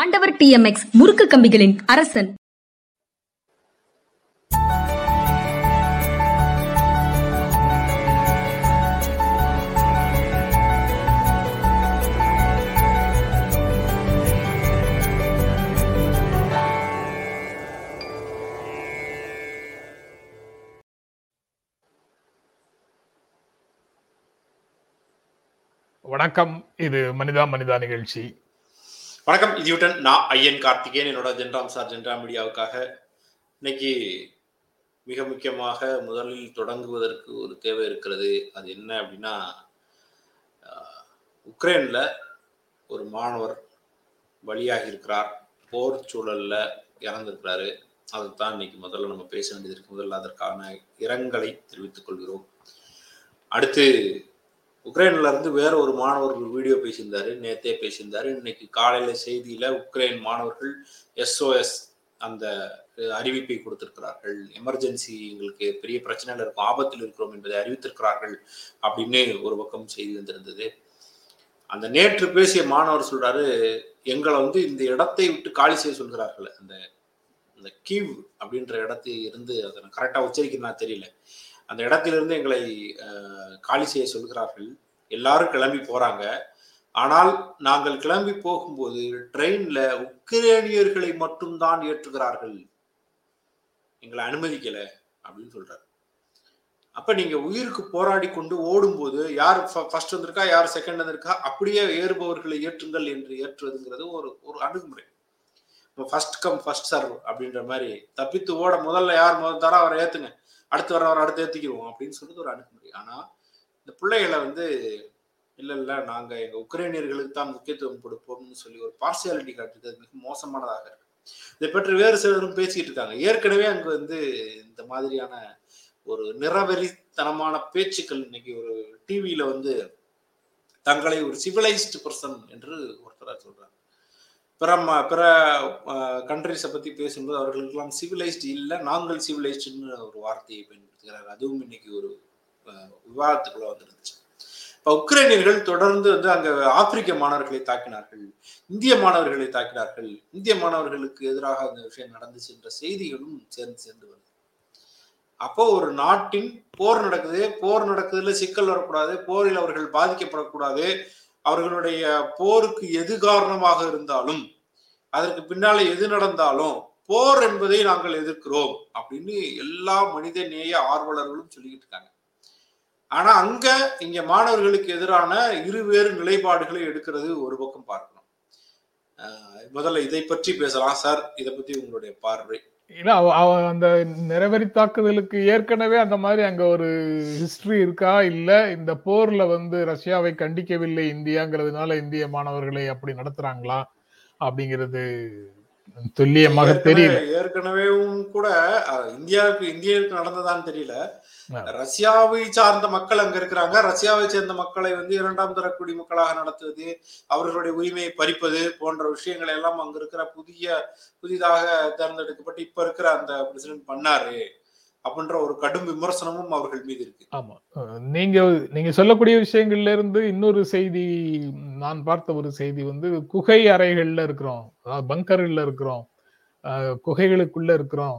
ஆண்டவர் டிஎம்எக்ஸ் முறுக்கு கம்பிகளின் அரசன். வணக்கம், இது மனிதா மனிதா நிகழ்ச்சி. வணக்கம், இதுடன் நான் ஐயன் கார்த்திகேயன், என்னோட ஜென்ராம் சார் ஜென்ரா மீடியாவுக்காக. இன்னைக்கு மிக முக்கியமாக முதலில் தொடங்குவதற்கு ஒரு தேவை இருக்கிறது. அது என்ன அப்படின்னா, உக்ரைனில் ஒரு மாணவர் பலியாகி இருக்கிறார், போர் சூழலில் இறந்திருக்கிறாரு. அதைத்தான் இன்னைக்கு முதல்ல நம்ம பேச வேண்டியது இருக்கு. முதல்ல அதற்கான இரங்கலை தெரிவித்துக் கொள்கிறோம். அடுத்து, உக்ரைன்ல இருந்து வேற ஒரு மாணவர்கள் வீடியோ பேசியிருந்தாரு, நேத்தே பேசியிருந்தாரு. இன்னைக்கு காலையில செய்தியில உக்ரைன் மாணவர்கள் எஸ்ஓஎஸ் அந்த அறிவிப்பை கொடுத்திருக்கிறார்கள். எமர்ஜென்சி, எங்களுக்கு பெரிய பிரச்சனையில இருக்கும், ஆபத்தில் இருக்கிறோம் என்பதை அறிவித்திருக்கிறார்கள் அப்படின்னு ஒரு பக்கம் செய்தி வந்திருந்தது. அந்த நேற்று பேசிய மாணவர் சொல்றாரு, எங்களை வந்து இந்த இடத்தை விட்டு காலி செய்ய சொல்கிறார்கள். அந்த கீவ் அப்படின்ற இடத்தை இருந்து, அதை நான் கரெக்டா உச்சரிக்கிறேன்னா தெரியல, அந்த இடத்திலிருந்து எங்களை காலி செய்ய சொல்கிறார்கள். எல்லாரும் கிளம்பி போறாங்க. ஆனால் நாங்கள் கிளம்பி போகும்போது ட்ரெயின்ல உக்ரைனியர்களை மட்டும்தான் ஏற்றுகிறார்கள், எங்களை அனுமதிக்கல அப்படின்னு சொல்றாரு. அப்ப நீங்க உயிருக்கு போராடி கொண்டு ஓடும்போது யார் ஃபர்ஸ்ட் வந்திருக்கா, யார் செகண்ட் வந்திருக்கா, அப்படியே ஏறுபவர்களை ஏற்றுங்கள் என்று ஏற்றுவதுங்கிறது ஒரு அணுகுமுறை. ஃபர்ஸ்ட் கம் ஃபர்ஸ்ட் சர்வ் அப்படின்ற மாதிரி, தப்பித்து ஓட முதல்ல யார் முதல் தர அவரை ஏத்துங்க, அடுத்து வர அடுத்து ஏற்றிக்கிடுவோம் அப்படின்னு சொல்றது ஒரு அணுகுமுறை. ஆனால் இந்த பிள்ளைகளை வந்து இல்லை நாங்கள் எங்கள் உக்ரைனியர்களுக்கு தான் முக்கியத்துவம் கொடுப்போம்னு சொல்லி ஒரு பார்சியாலிட்டி காட்டுறது அது மிக மோசமானதாக இருக்கு. இதை பற்றி வேறு சிலரும் பேசிக்கிட்டு இருக்காங்க. ஏற்கனவே அங்கே வந்து இந்த மாதிரியான ஒரு நிறவெறித்தனமான பேச்சுக்கள் இன்னைக்கு ஒரு டிவியில் வந்து தங்களை ஒரு சிவிலைஸ்டு பர்சன் என்று ஒருத்தராக சொல்கிறாங்க. பிற கண்ட்ரிஸை பற்றி பேசும்போது அவர்களுக்கெல்லாம் சிவிலைஸ்டு இல்லை, நாங்கள் சிவிலைஸ்டுன்னு ஒரு வார்த்தையை பயன்படுத்துகிறார். அதுவும் இன்னைக்கு ஒரு விவாதத்துக்குள்ள வந்துருந்துச்சு. இப்போ உக்ரைனியர்கள் தொடர்ந்து வந்து அங்கே ஆப்பிரிக்க மாணவர்களை தாக்கினார்கள், இந்திய மாணவர்களை தாக்கினார்கள், இந்திய மாணவர்களுக்கு எதிராக அந்த விஷயம் நடந்துச்சு என்ற செய்திகளும் சேர்ந்து வருது. அப்போ ஒரு நாட்டின் போர் நடக்குது, போர் நடக்குதுல சிக்கல் வரக்கூடாது, போரில் அவர்கள் பாதிக்கப்படக்கூடாது, அவர்களுடைய போருக்கு எது காரணமாக இருந்தாலும் அதற்கு பின்னால எது நடந்தாலும் போர் என்பதை நாங்கள் எதிர்க்கிறோம் அப்படின்னு எல்லா மனித நேய ஆர்வலர்களும் சொல்லிக்கிட்டு இருக்காங்க. ஆனா அங்க இங்க மாணவர்களுக்கு எதிரான இருவேறு நிலைப்பாடுகளை எடுக்கிறது ஒரு பக்கம் பார்க்கணும். முதல்ல இதை பற்றி பேசலாம் சார், இதை பத்தி உங்களுடைய பார்வை. ஏன்னா அந்த நிறவெறி தாக்குதலுக்கு ஏற்கனவே அந்த மாதிரி அங்கே ஒரு ஹிஸ்ட்ரி இருக்கா, இல்லை இந்த போரில் வந்து ரஷ்யாவை கண்டிக்கவில்லை இந்தியாங்கிறதுனால இந்திய மாணவர்களை அப்படி நடத்துறாங்களா அப்படிங்கிறது துல்லியமாக தெரியல. ஏற்கனவேவும் கூட இந்தியாவுக்கு நடந்ததான்னு தெரியல. ரஷ்யாவை சார்ந்த மக்கள் அங்க இருக்கிறாங்க, ரஷ்யாவை சேர்ந்த மக்களை வந்து இரண்டாம் தர குடி மக்களாக நடத்துவது, அவர்களுடைய உரிமையை பறிப்பது போன்ற விஷயங்களை எல்லாம் அங்க இருக்கிற புதிதாக தேர்ந்தெடுக்கப்பட்டு இப்ப இருக்கிற அந்த பிரசிடென்ட் பண்ணாரு அப்படின்ற ஒரு கடும் விமர்சனமும் அவர்கள் மீது இருக்கு. ஆமா, நீங்க சொல்லக்கூடிய விஷயங்கள்ல இருந்து இன்னொரு செய்தி, நான் பார்த்த ஒரு செய்தி வந்து, குகை அறைகள்ல இருக்கிறோம், பங்கர்கள்ல இருக்கிறோம், குகைகளுக்குள்ள இருக்கிறோம்,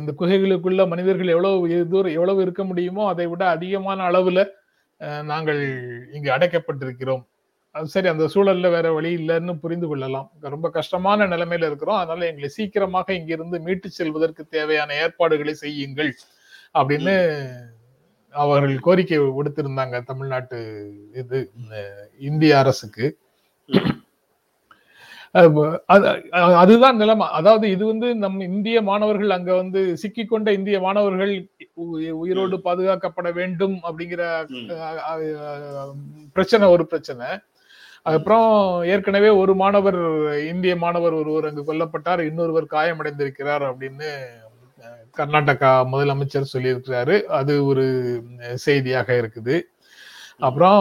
இந்த குகைகளுக்குள்ள மனிதர்கள் எவ்வளவு இருக்க முடியுமோ அதை விட அதிகமான அளவுல நாங்கள் இங்கு அடைக்கப்பட்டிருக்கிறோம். சரி, அந்த சூழல்ல வேற வழி இல்லைன்னு புரிந்து கொள்ளலாம். ரொம்ப கஷ்டமான நிலைமையில இருக்கிறோம், அதனால எங்களை சீக்கிரமாக இங்கிருந்து மீட்டு செல்வதற்கு தேவையான ஏற்பாடுகளை செய்யுங்கள் அப்படின்னு அவர்கள் கோரிக்கை விடுத்திருந்தாங்க தமிழ்நாட்டு இந்திய அரசுக்கு. அதுதான் நிலைமை. அதாவது இது வந்து நம் இந்திய மாணவர்கள் அங்க வந்து சிக்கிக்கொண்ட இந்திய மாணவர்கள் உயிரோடு பாதுகாக்கப்பட வேண்டும் அப்படிங்கிற பிரச்சனை. அப்புறம் ஏற்கனவே ஒரு மாணவர், இந்திய மாணவர் ஒருவர் அங்கு கொல்லப்பட்டார், இன்னொருவர் காயமடைந்திருக்கிறார் அப்படின்னு கர்நாடகா முதலமைச்சர் சொல்லியிருக்கிறாரு. அது ஒரு செய்தியாக இருக்குது. அப்புறம்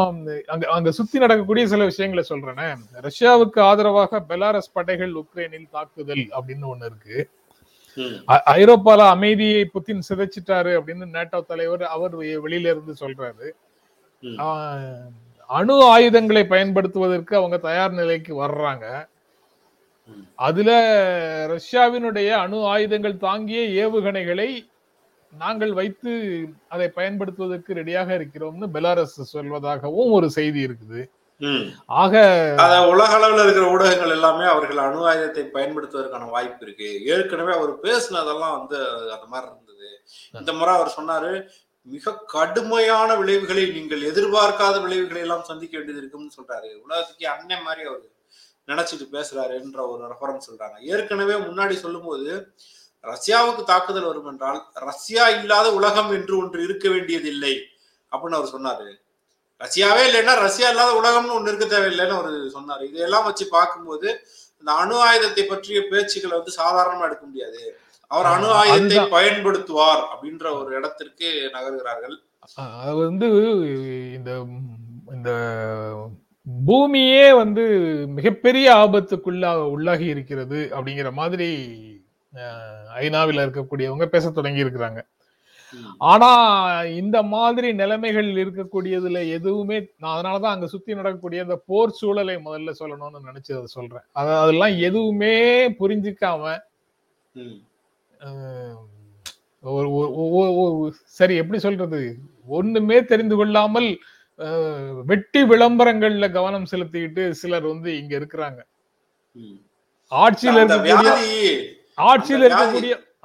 அங்க சுத்தி நடக்கக்கூடிய சில விஷயங்களை சொல்றேன்னு, ரஷ்யாவுக்கு ஆதரவாக பெலாரஸ் படைகள் உக்ரைனில் தாக்குதல் அப்படின்னு ஒண்ணு இருக்கு. ஐரோப்பால அமைதியை புத்தின் சிதைச்சிட்டாரு அப்படின்னு நேட்டோ தலைவர் அவர் வெளியில இருந்து சொல்றாரு. அணு ஆயுதங்களை பயன்படுத்துவதற்கு அவங்க தயார் நிலைக்கு வர்றாங்க. அதுல ரஷ்யாவினுடைய அணு ஆயுதங்கள் தாங்கிய ஏவுகணைகளை நாங்கள் வைத்து அதை பயன்படுத்துவதற்கு ரெடியாக இருக்கிறோம்னு பெலாரஸ் சொல்வதாகவும் ஒரு செய்தி இருக்குது. ஆக உலக அளவில் இருக்கிற ஊடகங்கள் எல்லாமே அவர்கள் அணு ஆயுதத்தை பயன்படுத்துவதற்கான வாய்ப்பு இருக்கு. ஏற்கனவே அவர் பேசினதெல்லாம் வந்து அந்த மாதிரி இருந்தது. இந்த முறை அவர் சொன்னாரு, மிக கடுமையான விளைவுகளை, நீங்கள் எதிர்பார்க்காத விளைவுகளை எல்லாம் சந்திக்க வேண்டியது இருக்கும்னு சொல்றாரு. உலகத்துக்கு அண்ணன் மாதிரி அவர் நினைச்சிட்டு பேசுறாருன்ற ஒரு ரெஃபரன்ஸ் சொல்றாங்க. ஏற்கனவே முன்னாடி சொல்லும் போது ரஷ்யாவுக்கு தாக்குதல் வரும் என்றால் ரஷ்யா இல்லாத உலகம் என்று ஒன்று இருக்க வேண்டியதில்லை அப்படின்னு அவர் சொன்னாரு. ரஷ்யாவே இல்லைன்னா ரஷ்யா இல்லாத உலகம்னு ஒன்று இருக்க தேவையில்லைன்னு அவர் சொன்னாரு. இதையெல்லாம் வச்சு பார்க்கும்போது இந்த அணு ஆயுதத்தை பற்றிய பேச்சுக்களை வந்து சாதாரணமா எடுக்க முடியாது. அவர் அணு ஆயுதத்தை பயன்படுத்துவார் அப்படின்ற ஒரு இடத்திற்கு நகர்கிறார்கள். அது வந்து இந்த பூமியே வந்து மிகப்பெரிய ஆபத்துக்குள்ள உள்ளாகி இருக்கிறது அப்படிங்கிற மாதிரி ஐநாவில் இருக்கக்கூடியவங்க பேச தொடங்கி இருக்கிறாங்க. ஆனா இந்த மாதிரி நிலைமைகள் இருக்கக்கூடியதுல எதுவுமே, அதனாலதான் அங்க சுத்தி நடக்கக்கூடிய அந்த போர் சூழலை முதல்ல சொல்லணும்னு நினைச்சு அதை சொல்றேன். அதெல்லாம் எதுவுமே புரிஞ்சுக்காம சரி, எப்படி சொல்றது, ஒண்ணுமே தெரிந்து கொள்ளாமல் வெட்டி விளம்பரங்கள்ல கவனம் செலுத்திக்கிட்டு சிலர் வந்து இங்க இருக்கிறாங்க.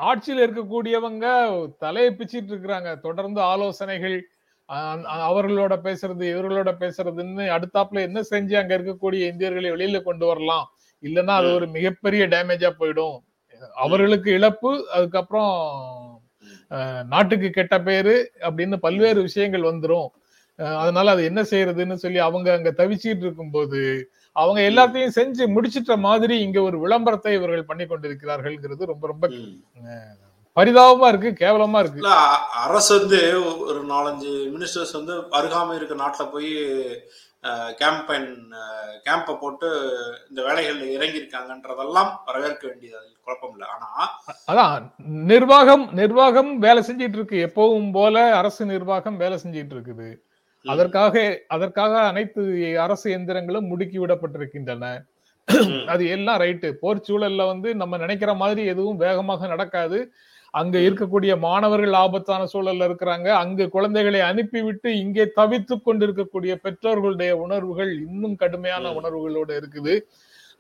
ஆட்சியில இருக்கக்கூடியவங்க தலையை பிச்சுட்டு இருக்கிறாங்க. தொடர்ந்து ஆலோசனைகள், அவர்களோட பேசுறது இவர்களோட பேசுறதுன்னு அடுத்தாப்புல என்ன செஞ்சு அங்க இருக்கக்கூடிய இந்தியர்களை வெளியில கொண்டு வரலாம், இல்லைன்னா அது ஒரு மிகப்பெரிய டேமேஜா போயிடும், அவர்களுக்கு இழப்பு, அதுக்கப்புறம் நாட்டுக்கு கெட்ட பேரு அப்படின்னு பல்வேறு விஷயங்கள் வந்துடும். அதனால அது என்ன செய்யறதுன்னு சொல்லி அவங்க அங்க தவிச்சிட்டு இருக்கும் போது அவங்க எல்லாத்தையும் செஞ்சு முடிச்சிட்ட மாதிரி இங்க ஒரு விளம்பரத்தை இவர்கள் பண்ணி கொண்டிருக்கிறார்கள். ரொம்ப ரொம்ப பரிதாபமா இருக்கு, கேவலமா இருக்கு. அரசு வந்து ஒரு 4-5 மினிஸ்டர்ஸ் வந்து அருகாமை இருக்க நாட்டுல போய் கேம்பை போட்டு இந்த வேலைகள்ல இறங்கி இருக்காங்கன்றதெல்லாம் வரவேற்க வேண்டியது, குழப்பம் இல்லை. ஆனா அதான் நிர்வாகம் வேலை செஞ்சிட்டு இருக்கு. எப்பவும் போல அரசு நிர்வாகம் வேலை செஞ்சிட்டு இருக்குது. அதற்காக அனைத்து அரசு எந்திரங்களும் முடுக்கி விடப்பட்டிருக்கின்றன. அது எல்லாம் ரைட்டு. போர் சூழல்ல வந்து நம்ம நினைக்கிற மாதிரி எதுவும் வேகமாக நடக்காது. அங்க இருக்கக்கூடிய மாணவர்கள் ஆபத்தான சூழல்ல இருக்கிறாங்க. அங்கு குழந்தைகளை அனுப்பிவிட்டு இங்கே தவித்து கொண்டிருக்கக்கூடிய பெற்றோர்களுடைய உணர்வுகள் இன்னும் கடுமையான உணர்வுகளோட இருக்குது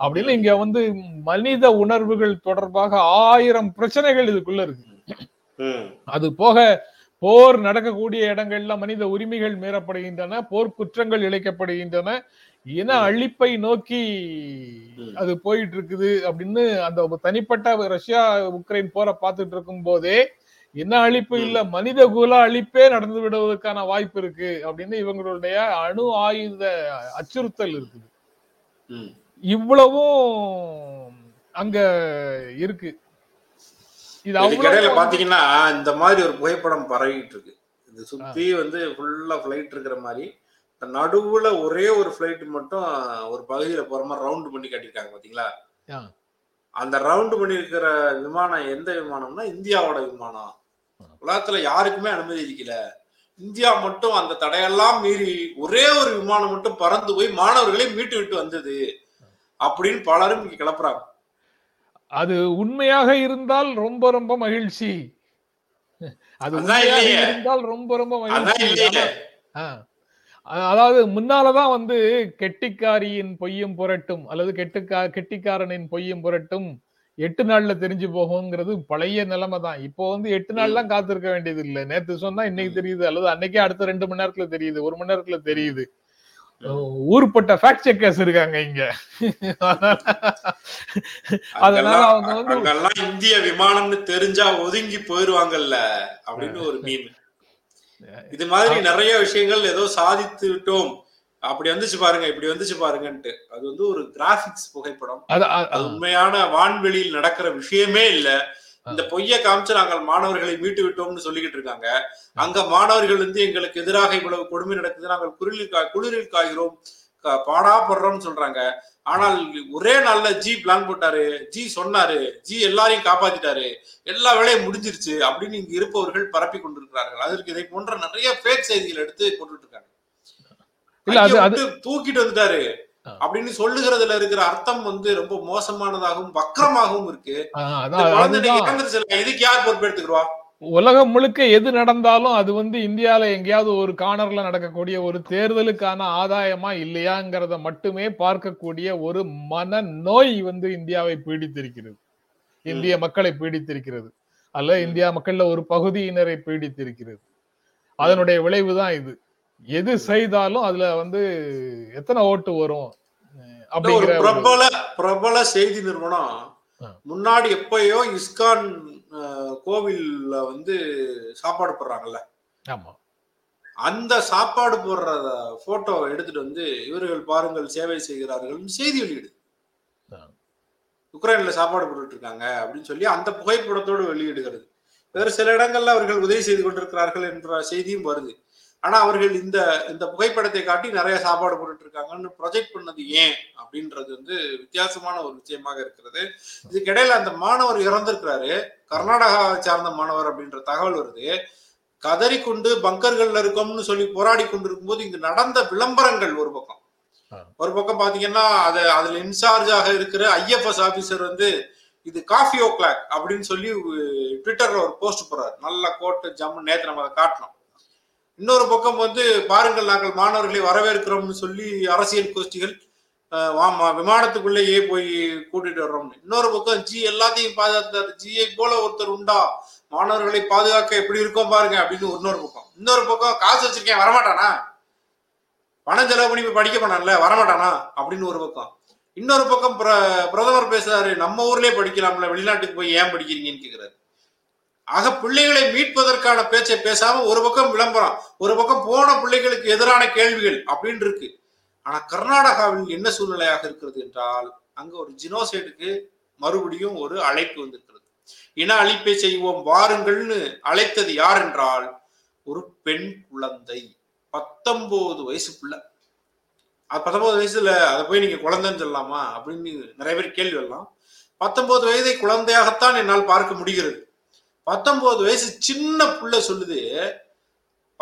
அப்படின்னு இங்க வந்து மனித உணர்வுகள் தொடர்பாக 1000 பிரச்சனைகள் இதுக்குள்ள இருக்கு. அது போக போர் நடக்கக்கூடிய இடங்கள்ல மனித உரிமைகள் மீறப்படுகின்றன, போர் குற்றங்கள் இழைக்கப்படுகின்றன, இன அழிப்பை நோக்கி அது போயிட்டு இருக்குது அப்படின்னு அந்த தனிப்பட்ட ரஷ்யா உக்ரைன் போரை பார்த்துட்டு இருக்கும் போதே இன அழிப்பு இல்ல, மனித குல அழிப்பே நடந்து விடுவதற்கான வாய்ப்பு இருக்கு அப்படின்னு இவங்களுடைய அணு ஆயுத அச்சுறுத்தல் இருக்குது. இவ்வளவும் அங்க இருக்கு. பாத்தீங்கன்னா இந்த மாதிரி ஒரு புகைப்படம் பரவிட்டு இருக்கு. இது சுத்தி வந்து ஃபுல்லா ஃபிளைட் இருக்கிற மாதிரி நடுவுல ஒரே ஒரு ஃபிளைட் மட்டும் ஒரு பகுதியில போற மாதிரி ரவுண்ட் பண்ணி கட்டிருக்காங்க. பாத்தீங்களா, அந்த ரவுண்ட் பண்ணி இருக்கிற விமானம் எந்த விமானம்னா இந்தியாவோட விமானம். உலகத்துல யாருக்குமே அனுமதி இருக்கல, இந்தியா மட்டும் அந்த தடையெல்லாம் மீறி ஒரே ஒரு விமானம் மட்டும் பறந்து போய் மாணவர்களை மீட்டு விட்டு வந்தது அப்படின்னு பலரும் இங்க கிளப்புறாங்க. அது உண்மையாக இருந்தால் ரொம்ப ரொம்ப மகிழ்ச்சி. அதாவது முன்னாலதான் வந்து கெட்டிக்காரியின் பொய்யும் புரட்டும் அல்லது கெட்டிக்காரனின் பொய்யும் புரட்டும் 8 நாள்ல தெரிஞ்சு போகும்ங்கிறது பழைய நிலைமை தான். இப்போ வந்து 8 நாள்லாம் காத்திருக்க வேண்டியது இல்லை. நேத்து சொன்னா இன்னைக்கு தெரியுது, அல்லது அன்னைக்கே அடுத்த 2 மணி நேரத்துல தெரியுது, 1 மணி நேரத்துல தெரியுது. ஊர்பட்ட ஃபேக்ட் செக்கர்ஸ் இருக்காங்க இங்க. அதனால அவங்க வந்து இந்திய விமானம்னு தெரிஞ்சா ஒதுங்கி போயிருவாங்கல்ல அப்படின்னு ஒரு மீம். இது மாதிரி நிறைய விஷயங்கள் ஏதோ சாதித்து விட்டோம், அப்படி வந்துச்சு பாருங்க, இப்படி வந்துச்சு பாருங்கன்ட்டு. அது வந்து ஒரு கிராபிக்ஸ் புகைப்படம். அது உண்மையான வான்வெளியில் நடக்கிற விஷயமே இல்ல. இந்த பொய்ய காமிச்சு நாங்கள் மாணவர்களை மீட்டு விட்டோம்னு சொல்லிக்கிட்டு இருக்காங்க. அங்க மாணவர்கள் வந்து எங்களுக்கு எதிராக இவ்வளவு கொடுமை நடக்குது, நாங்கள் குளிரில் காய்கிறோம், பாடாப்படுறோம்னு சொல்றாங்க. ஆனால் ஒரே நாள்ல ஜி பிளான் போட்டாரு, ஜி சொன்னாரு, ஜி எல்லாரையும் காப்பாத்திட்டாரு, எல்லா வேலையும் முடிஞ்சிருச்சு அப்படின்னு இங்க இருப்பவர்கள் பரப்பி கொண்டிருக்கிறார்கள். அதற்கு இதை போன்ற நிறைய பேக் செய்திகள் எடுத்து கொண்டு இருக்காங்க. தூக்கிட்டு வந்துட்டாரு, அப்படின்னு சொல்லுகிறதுல இருக்கிற அர்த்தம் வந்து ரொம்ப மோசமானதாகவும் வக்கரமாகவும் இருக்கு. இதுக்கு யார் பொறுப்பெடுத்துக்கிறா? உலகம் முழுக்க எது நடந்தாலும் அது வந்து இந்தியாவில எங்கேயாவது ஒரு கார்னர்ல நடக்கக்கூடிய ஒரு தேர்தலுக்கான ஆதாயமா இல்லையாங்கிறத மட்டுமே பார்க்கக்கூடிய ஒரு மன நோய் வந்து இந்தியாவை பீடித்திருக்கிறது, இந்திய மக்களை பீடித்திருக்கிறது, அல்ல இந்தியா மக்கள்ல ஒரு பகுதியினரை பீடித்திருக்கிறது. அதனுடைய விளைவுதான் இது. எது செய்தாலும் அதுல வந்து எத்தனை ஓட்டு வரும் அப்படிங்கிற பிரபல செய்தி நிறுவனம் முன்னாடி எப்பயோ இஸ்கான் கோவில்ல வந்து சாப்பாடு போடுறாங்கல்ல, ஆமா, அந்த சாப்பாடு போடுறத போட்டோ எடுத்துட்டு வந்து இவர்கள் பாருங்கள் சேவை செய்கிறார்கள் செய்தி வெளியிடுது. உக்ரைன்ல சாப்பாடு போட்டுட்டு இருக்காங்க அப்படின்னு சொல்லி அந்த புகைப்படத்தோடு வெளியிடுகிறது. வேறு சில இடங்கள்ல அவர்கள் உதவி செய்து கொண்டிருக்கிறார்கள் என்ற செய்தியும் வருது. ஆனா அவர்கள் இந்த இந்த புகைப்படத்தை காட்டி நிறைய சாப்பாடு போட்டுட்டு இருக்காங்கன்னு ப்ரொஜெக்ட் பண்ணது ஏன் அப்படின்றது வந்து வித்தியாசமான ஒரு விஷயமாக இருக்கிறது. இதுக்கிடையில அந்த மாணவர் இறந்திருக்கிறாரு, கர்நாடகாவை சார்ந்த மாணவர் அப்படின்ற தகவல் வருது. கதறி கொண்டு பங்கர்கள்ல இருக்கோம்னு சொல்லி போராடி கொண்டிருக்கும் போது இங்கு நடந்த விளம்பரங்கள் ஒரு பக்கம் பாத்தீங்கன்னா அதுல இன்சார்ஜாக இருக்கிற IFS ஆபீசர் வந்து இது காஃபி ஓ கிளாக் அப்படின்னு சொல்லி ட்விட்டர்ல ஒரு போஸ்ட் போறாரு, நல்ல கோட்டு ஜம்மு நேற்று நம்ம அதை காட்டணும். இன்னொரு பக்கம் வந்து பாருங்கள் நாங்கள் மாணவர்களை வரவேற்கிறோம்னு சொல்லி அரசியல் கோஷ்டிகள் விமானத்துக்குள்ளேயே போய் கூட்டிட்டு வர்றோம்னு. இன்னொரு பக்கம் ஜி எல்லாத்தையும் பாதுகாத்தாரு, ஜியை போல ஒருத்தர் உண்டா, மாணவர்களை பாதுகாக்க எப்படி இருக்கோம் பாருங்க அப்படின்னு இன்னொரு பக்கம். இன்னொரு பக்கம் காசு வச்சிருக்கேன் வரமாட்டானா, பணம் செலவு பண்ணி படிக்க போனான்ல வரமாட்டானா அப்படின்னு ஒரு பக்கம். இன்னொரு பக்கம் பிரதமர் பேசுறாரு, நம்ம ஊர்லயே படிக்கலாம்ல வெளிநாட்டுக்கு போய் ஏன் படிக்கிறீங்கன்னு கேட்கிறாரு. ஆக பிள்ளைகளை மீட்பதற்கான பேச்சை பேசாம ஒரு பக்கம் விளம்பரம், ஒரு பக்கம் போன பிள்ளைகளுக்கு எதிரான கேள்விகள் அப்படின்னு இருக்கு. ஆனா கர்நாடகாவில் என்ன சூழ்நிலையாக இருக்கிறது என்றால் அங்க ஒரு ஜினோசைடுக்கு மறுபடியும் ஒரு அழைப்பு வந்திருக்கிறது. இன அழிப்பை செய்வோம் வாருங்கள்னு அழைத்தது யார் என்றால் ஒரு பெண் குழந்தை, 19 வயசுக்குள்ள. 19 வயசுல அதை போய் நீங்க குழந்தைன்னு சொல்லலாமா அப்படின்னு நிறைய பேர் கேள்வி வரலாம். 19 வயதை குழந்தையாகத்தான் என்னால் பார்க்க முடிகிறது. 19 வயசு சின்ன புள்ள சொல்லுது,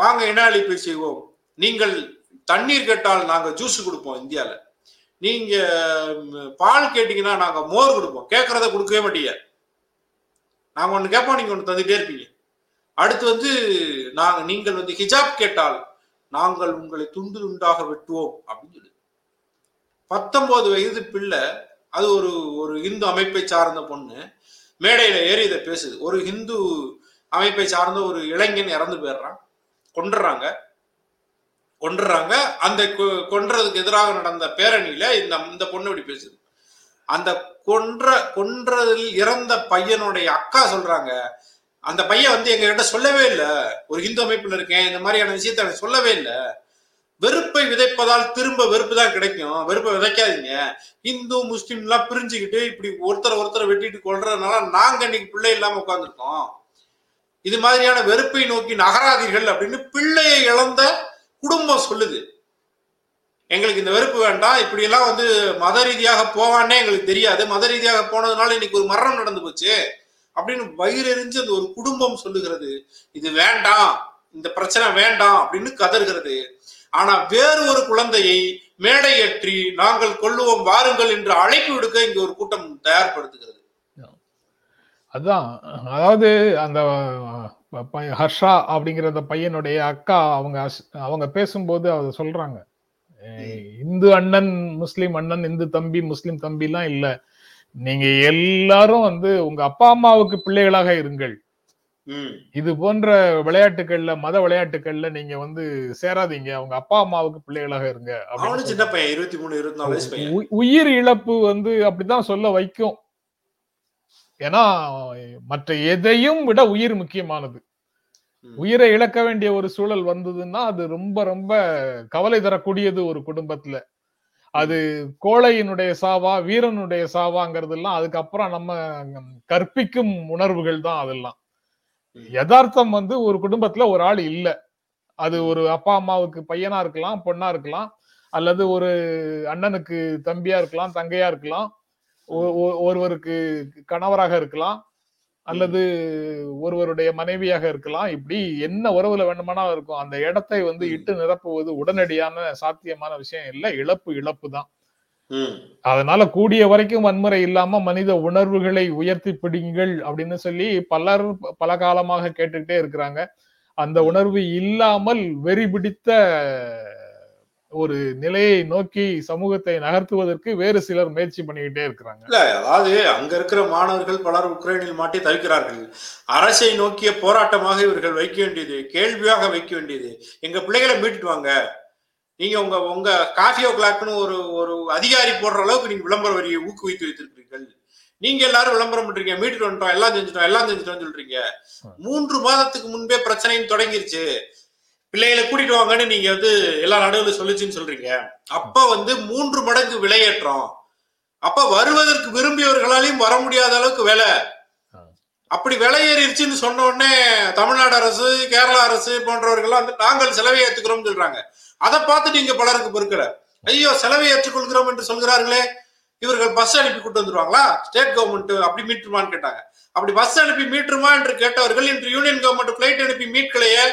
வாங்க இன அழிப்பை செய்வோம், நீங்கள் தண்ணீர் கேட்டால் நாங்க ஜூஸ் கொடுப்போம், இந்தியால நீங்க பால் கேட்டீங்கன்னா நாங்க மோர் கொடுப்போம், கேட்கறத கொடுக்கவே மாட்டீங்க, நாங்க ஒண்ணு கேட்போம் நீங்க ஒண்ணு தந்துட்டே இருப்பீங்க. அடுத்து வந்து நீங்கள் வந்து ஹிஜாப் கேட்டால் நாங்கள் உங்களை துண்டு துண்டாக வெட்டுவோம் அப்படின்னு சொல்லு. 19 வயது பிள்ளை, அது ஒரு இந்து அமைப்பை சார்ந்த பொண்ணு மேடையில ஏறி இதை பேசுது. ஒரு ஹிந்து அமைப்பை சார்ந்த ஒரு இளைஞன் இறந்து போயிடுறான், கொண்டுறாங்க. அந்த கொன்றதுக்கு எதிராக நடந்த பேரணியில இந்த பொண்ணு இப்படி பேசுது. அந்த கொன்றதில் இறந்த பையனுடைய அக்கா சொல்றாங்க, அந்த பையன் வந்து எங்க கிட்ட சொல்லவே இல்லை, ஒரு ஹிந்து அமைப்புல இருக்கேன், இந்த மாதிரியான விஷயத்த எனக்கு சொல்லவே இல்லை, வெறுப்பை விதைப்பதால் திரும்ப வெறுப்பு தான் கிடைக்கும், வெறுப்பை விதைக்காதீங்க, இந்து முஸ்லீம் எல்லாம் பிரிஞ்சுக்கிட்டு இப்படி ஒருத்தரை வெட்டிட்டு கொள்றதுனால நாங்க இன்னைக்கு பிள்ளை இல்லாம உட்காந்துருக்கோம், இது மாதிரியான வெறுப்பை நோக்கி நகராதீர்கள் அப்படின்னு பிள்ளையை இழந்த குடும்பம் சொல்லுது. எங்களுக்கு இந்த வெறுப்பு வேண்டாம், இப்படி எல்லாம் வந்து மத ரீதியாக போவானே எங்களுக்கு தெரியாது, மத ரீதியாக போனதுனால இன்னைக்கு ஒரு மரணம் நடந்து போச்சு அப்படின்னு வயிறெறிஞ்சு அந்த ஒரு குடும்பம் சொல்லுகிறது. இது வேண்டாம், இந்த பிரச்சனை வேண்டாம் அப்படின்னு கதறுகிறது. ஆனா வேறு ஒரு குழந்தையை மேடையேற்றி நாங்கள் கொள்ளுவோம் வாருங்கள் என்று அழைப்பு விடுக்க இங்க ஒரு கூட்டம் தயார்படுத்துகிறது. அதான், அதாவது அந்த ஹர்ஷா அப்படிங்கிற அந்த பையனுடைய அக்கா அவங்க பேசும்போது அவங்க சொல்றாங்க, இந்து அண்ணன் முஸ்லீம் அண்ணன், இந்து தம்பி முஸ்லீம் தம்பிலாம் இல்ல, நீங்க எல்லாரும் வந்து உங்க அப்பா அம்மாவுக்கு பிள்ளைகளாக இருங்கள், இது போன்ற விளையாட்டுகள்ல மத விளையாட்டுகள்ல நீங்க வந்து சேராதீங்க, அவங்க அப்பா அம்மாவுக்கு பிள்ளைகளாக இருங்க. உயிர் இழப்பு வந்து அப்படிதான் சொல்ல வைக்கும். ஏன்னா மற்ற எதையும் விட உயிர் முக்கியமானது. உயிரை இழக்க வேண்டிய ஒரு சூழல் வந்ததுன்னா அது ரொம்ப ரொம்ப கவலை தரக்கூடியது ஒரு குடும்பத்துல. அது கோழையினுடைய சாவா வீரனுடைய சாவாங்கிறது எல்லாம் அதுக்கப்புறம் நம்ம கற்பிக்கும் உணர்வுகள் தான் அதெல்லாம். யதார்த்தம் வந்து ஒரு குடும்பத்துல ஒரு ஆள் இல்ல, அது ஒரு அப்பா அம்மாவுக்கு பையனா இருக்கலாம், பொண்ணா இருக்கலாம், அல்லது ஒரு அண்ணனுக்கு தம்பியா இருக்கலாம், தங்கையா இருக்கலாம், ஒருவருக்கு கணவராக இருக்கலாம், அல்லது ஒருவருடைய மனைவியாக இருக்கலாம், இப்படி என்ன உறவுல வேண்டுமானா இருக்கும். அந்த இடத்தை வந்து இட்டு நிரப்புவது உடனடியான சாத்தியமான விஷயம் இல்லை. இழப்பு இழப்பு தான். அதனால கூடிய வரைக்கும் வன்முறை இல்லாம மனித உணர்வுகளை உயர்த்தி பிடிங்கள் அப்படின்னு சொல்லி பலர் பல காலமாக கேட்டுக்கிட்டே இருக்கிறாங்க. அந்த உணர்வு இல்லாமல் வெறி பிடித்த ஒரு நிலையை நோக்கி சமூகத்தை நகர்த்துவதற்கு வேறு சிலர் முயற்சி பண்ணிக்கிட்டே இருக்கிறாங்க. இல்ல, அதாவது அங்க இருக்கிற மாணவர்கள் பலர் உக்ரைனில் மாட்டி தவிக்கிறார்கள். அரசை நோக்கிய போராட்டமாக இவர்கள் வைக்க வேண்டியது, கேள்வியாக வைக்க வேண்டியது, எங்க பிள்ளைகளை மீட்டுட்டு வாங்க, நீங்க உங்க உங்க காஃபி ஓ கிளாக்னு ஒரு ஒரு அதிகாரி போடுற அளவுக்கு நீங்க விளம்பரம் வரியை ஊக்குவித்து வைத்திருக்கிறீர்கள். நீங்க எல்லாரும் விளம்பரம் பண்றீங்க, மீட்டுட்டு வந்துட்டோம், எல்லாம் செஞ்சுட்டோம் சொல்றீங்க. 3 மாதத்துக்கு முன்பே பிரச்சனையும் தொடங்கிருச்சு, பிள்ளைகளை கூட்டிட்டு வாங்கன்னு நீங்க எல்லா நாடுகளும் சொல்லிச்சுன்னு சொல்றீங்க. அப்ப 3 மடங்கு விலையேற்றம், அப்ப வருவதற்கு விரும்பியவர்களாலையும் வர முடியாத அளவுக்கு விலை. அப்படி விலை ஏறிடுச்சுன்னு சொன்ன உடனே தமிழ்நாடு அரசு, கேரளா அரசு போன்றவர்கள்லாம் நாங்கள் செலவை ஏற்றுக்கிறோம்னு சொல்றாங்க. அதை பார்த்துட்டு இங்க பலருக்கு பொறுக்கல, ஐயோ செலவை ஏற்றுக்கொள்கிறோம் என்று சொல்கிறார்களே, இவர்கள் பஸ் அனுப்பி கூட்டு வந்துருவாங்களா ஸ்டேட் கவர்மெண்ட், அப்படி மீட்டுருமான்னு கேட்டாங்க. அப்படி பஸ் அனுப்பி மீட்டுருமா என்று கேட்டவர்கள் இன்று யூனியன் கவர்மெண்ட் பிளைட் அனுப்பி மீட்கலையே,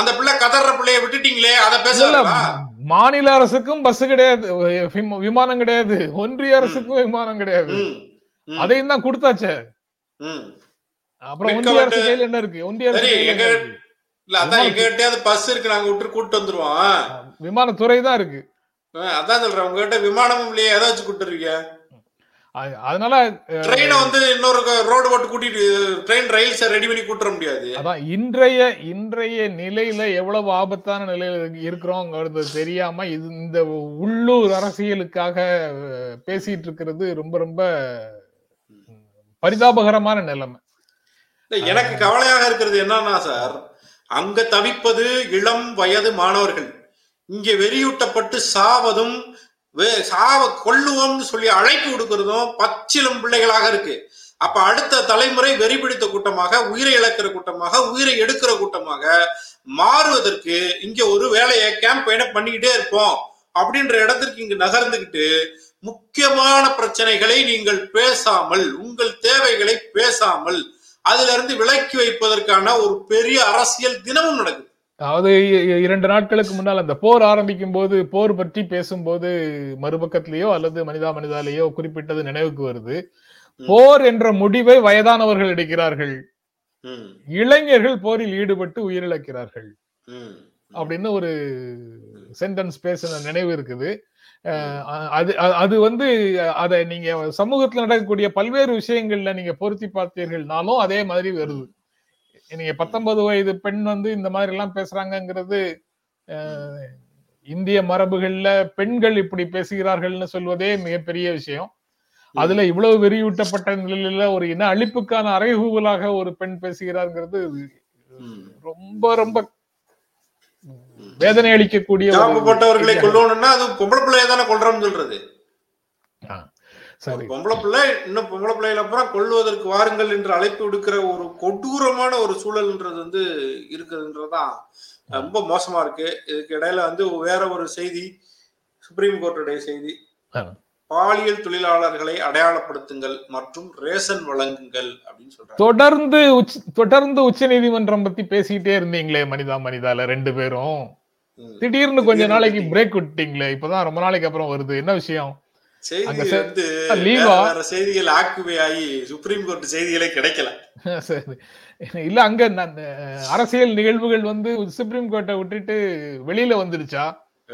அந்த பிள்ளை கதற பிள்ளைய விட்டுட்டீங்களே, அதை பேசலாமா? மாநில அரசுக்கும் பஸ் கிடையாது, விமானம் கிடையாது, ஒன்றிய அரசுக்கும் விமானம் கிடையாது, அதையும் தான் கொடுத்தாச்சு. அப்புறம் ஒன்றிய அரசு கையில் என்ன இருக்கு? ஒன்றிய அரசு இல்ல, அதான் எங்க கிட்டையாவது பஸ் இருக்கு, நாங்க விட்டு கூப்பிட்டு வந்துருவோம், விமானத்துறை தான் இருக்கு. அதான் சொல்றேன், உங்ககிட்ட விமானமும் இல்லையா, எதை வச்சு கூப்பிட்டு இருக்கீங்க? அதனால ட்ரெயினை இன்னொரு ரோடு போட்டு கூட்டிட்டு ட்ரெயின் ரயில்ஸ் ரெடி பண்ணி கூட்ட முடியாது. அதான் இன்றைய நிலையில எவ்வளவு ஆபத்தான நிலையில இருக்கிறோங்கிறது தெரியாம இந்த உள்ளூர் அரசியலுக்காக பேசிட்டு இருக்கிறது ரொம்ப ரொம்ப பரிதாபகரமான நிலைமை. எனக்கு கவலையாக இருக்கிறது என்னன்னா சார், அங்க தவிப்பது இளம் வயது மாணவர்கள், இங்க வெறியூட்டப்பட்டு சாவதும் சாவ கொள்ளுவோம்னு சொல்லி அழைப்பு கொடுக்கிறதும் பச்சிலும் பிள்ளைகளாக இருக்கு. அப்ப அடுத்த தலைமுறை வெறி பிடித்த கூட்டமாக, உயிரை இழக்கிற கூட்டமாக, உயிரை எடுக்கிற கூட்டமாக மாறுவதற்கு இங்க ஒரு வேலையை கேம்பெயினை பண்ணிக்கிட்டே இருப்போம் அப்படின்ற இடத்திற்கு இங்கு நகர்ந்துகிட்டு முக்கியமான பிரச்சனைகளை நீங்கள் பேசாமல், உங்கள் தேவைகளை பேசாமல் அதுல இருந்து விலக்கி வைப்பதற்கான ஒரு பெரிய அரசியல் தினமும் நடக்குது. அதாவது 2 நாட்களுக்கு முன்னால் அந்த போர் ஆரம்பிக்கும் போது, போர் பற்றி பேசும்போது மறுபக்கத்திலேயோ அல்லது மனிதாலேயோ குறிப்பிட்டது நினைவுக்கு வருது, போர் என்ற முடிவை வயதானவர்கள் எடுக்கிறார்கள், இளைஞர்கள் போரில் ஈடுபட்டு உயிரிழக்கிறார்கள் அப்படின்னு ஒரு சென்டென்ஸ் பேசின நினைவு இருக்குது. அது அதை நீங்க சமூகத்துல நடக்கக்கூடிய பல்வேறு விஷயங்கள்ல நீங்க பொருத்தி பார்த்தீர்கள்னாலும் அதே மாதிரி வருது. நீங்க 19 வயது பெண் இந்த மாதிரி எல்லாம் பேசுறாங்கிறது, இந்திய மரபுகள்ல பெண்கள் இப்படி பேசுகிறார்கள்னு சொல்வதே மிகப்பெரிய விஷயம். அதுல இவ்வளவு வெறியூட்டப்பட்ட நிலையில ஒரு இன அழிப்புக்கான அறைகூவலாக ஒரு பெண் பேசுகிறாருங்கிறது ரொம்ப ரொம்ப வேதனை அளிக்கக்கூடிய. பொம்பளை பிள்ளைகளை கொல்லுவதற்கு வாருங்கள் என்று அழைப்பு விடுக்கிற ஒரு கொடூரமான ஒரு சூழல்ன்றது இருக்குதுன்றதுதான் ரொம்ப மோசமா இருக்கு. இதுக்கு இடையில வேற ஒரு செய்தி, சுப்ரீம் கோர்ட்டுடைய செய்தி, பாலியல் தொழிலாளர்களை அடையாளப்படுத்துங்கள் மற்றும் ரேஷன் வழங்குங்கள் அப்படின்னு சொல்றாங்க. தொடர்ந்து உச்ச நீதிமன்றம் பத்தி பேசிட்டே இருந்தீங்களே மனிதால 2 பேரும், திடீர்னு கொஞ்ச நாளைக்கு பிரேக் விட்டீங்களே, இப்பதான் ரொம்ப நாளைக்கு அப்புறம் வருது, என்ன விஷயம்? செய்திகள் ஆக்குவே ஆகி சுப்ரீம் கோர்ட் செய்திகளே கிடைக்கல. சரி, இல்ல அங்க அரசியல் நிகழ்வுகள் சுப்ரீம் கோர்ட்டை விட்டுட்டு வெளியில வந்துருச்சா?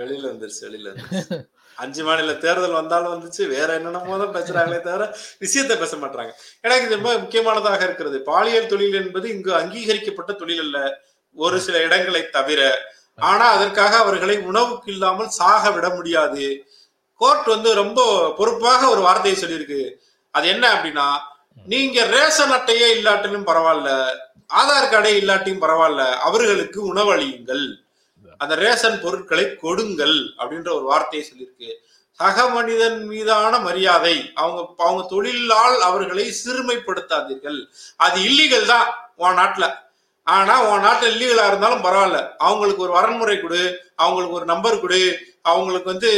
வெளியில வந்துருச்சு. 5 மாநில தேர்தல் வந்தாலும் வந்துச்சு, வேற என்னென்னமோ தான் பேசுறாங்களே தவிர விஷயத்த பேச மாட்டாங்க. எனக்கு இது ரொம்ப முக்கியமானதாக இருக்கிறது. பாலியல் தொழில் என்பது இங்கு அங்கீகரிக்கப்பட்ட தொழில் அல்ல, ஒரு சில இடங்களை தவிர. ஆனா அதற்காக அவர்களை உணவுக்கு இல்லாமல் சாக விட முடியாது. கோர்ட் ரொம்ப பொறுப்பாக ஒரு வார்த்தையை சொல்லியிருக்கு. அது என்ன அப்படின்னா, நீங்க ரேஷன் அட்டையே இல்லாட்டிலும் பரவாயில்ல, ஆதார் கார்டே இல்லாட்டியும் பரவாயில்ல, அவர்களுக்கு உணவளியுங்கள், அந்த ரேஷன் பொருட்களை கொடுங்கள் அப்படின்ற ஒரு வார்த்தையை சொல்லியிருக்கு. சக மனிதன் மீதான மரியாதை, அவங்க தொழிலால் அவர்களை சிறுமைப்படுத்தாதீர்கள். அது இல்லீகல் தான் உன் நாட்டுல, ஆனா உன் நாட்டுல இல்லீகலா இருந்தாலும் பரவாயில்ல, அவங்களுக்கு ஒரு வரன்முறை கொடு, அவங்களுக்கு ஒரு நம்பர் கொடு, அவங்களுக்கு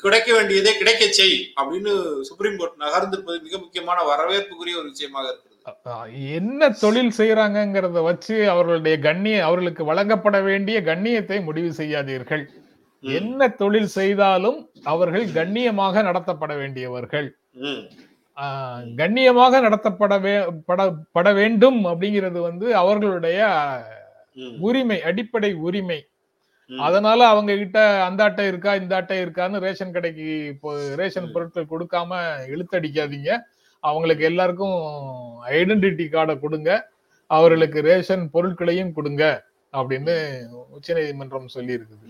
கிடைக்க வேண்டியதே கிடைக்க செய் அப்படின்னு சுப்ரீம் கோர்ட் நகர்ந்திருப்பது மிக முக்கியமான வரவேற்புக்குரிய ஒரு விஷயமாக இருக்கு. என்ன தொழில் செய்யறாங்கிறத வச்சு அவர்களுக்கு வழங்கப்பட வேண்டிய கண்ணியத்தை முடிவு செய்யாதீர்கள். என்ன தொழில் செய்தாலும் அவர்கள் கண்ணியமாக நடத்தப்பட வேண்டியவர்கள். கண்ணியமாக நடத்தப்பட வேண்டும் அப்படிங்கிறது வந்து அவர்களுடைய உரிமை, அடிப்படை உரிமை. அதனால அவங்க கிட்ட அந்த அட்டை இருக்கா இந்த அட்டை இருக்கான்னு ரேஷன் கடைக்கு ரேஷன் பொருட்கள் கொடுக்காம இழுத்தடிக்காதீங்க. அவங்களுக்கு எல்லாருக்கும் ஐடென்டிட்டி கார்டை கொடுங்க, அவர்களுக்கு ரேஷன் பொருட்களையும் கொடுங்க அப்படின்னு உச்ச நீதிமன்றம் சொல்லி இருக்குது.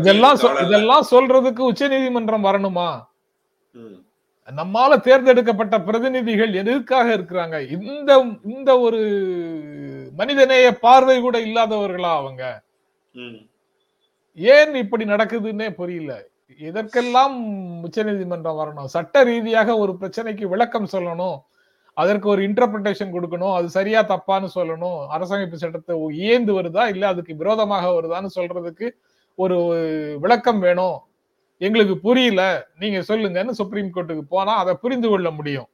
இதெல்லாம் சொல்றதுக்கு உச்ச நீதிமன்றம் வரணுமா? நம்மால தேர்ந்தெடுக்கப்பட்ட பிரதிநிதிகள் எதற்காக இருக்கிறாங்க? இந்த ஒரு மனிதநேய பார்வை கூட இல்லாதவர்களா அவங்க? ஏன் இப்படி நடக்குதுன்னே புரியல. இதற்கெல்லாம் உச்ச நீதிமன்றம் வரணும். சட்ட ரீதியாக ஒரு பிரச்சனைக்கு விளக்கம் சொல்லணும், அதற்கு ஒரு இன்டர்பிரேஷன் கொடுக்கணும், அது சரியா தப்பான்னு சொல்லணும். அரசமைப்பு சட்டத்தை ஏந்து வருதா இல்ல அதுக்கு விரோதமாக வருதான்னு சொல்றதுக்கு ஒரு விளக்கம் வேணும். எங்களுக்கு புரியல நீங்க சொல்லுங்கன்னு சுப்ரீம் கோர்ட்டுக்கு போனா அதை புரிந்து கொள்ள முடியும்.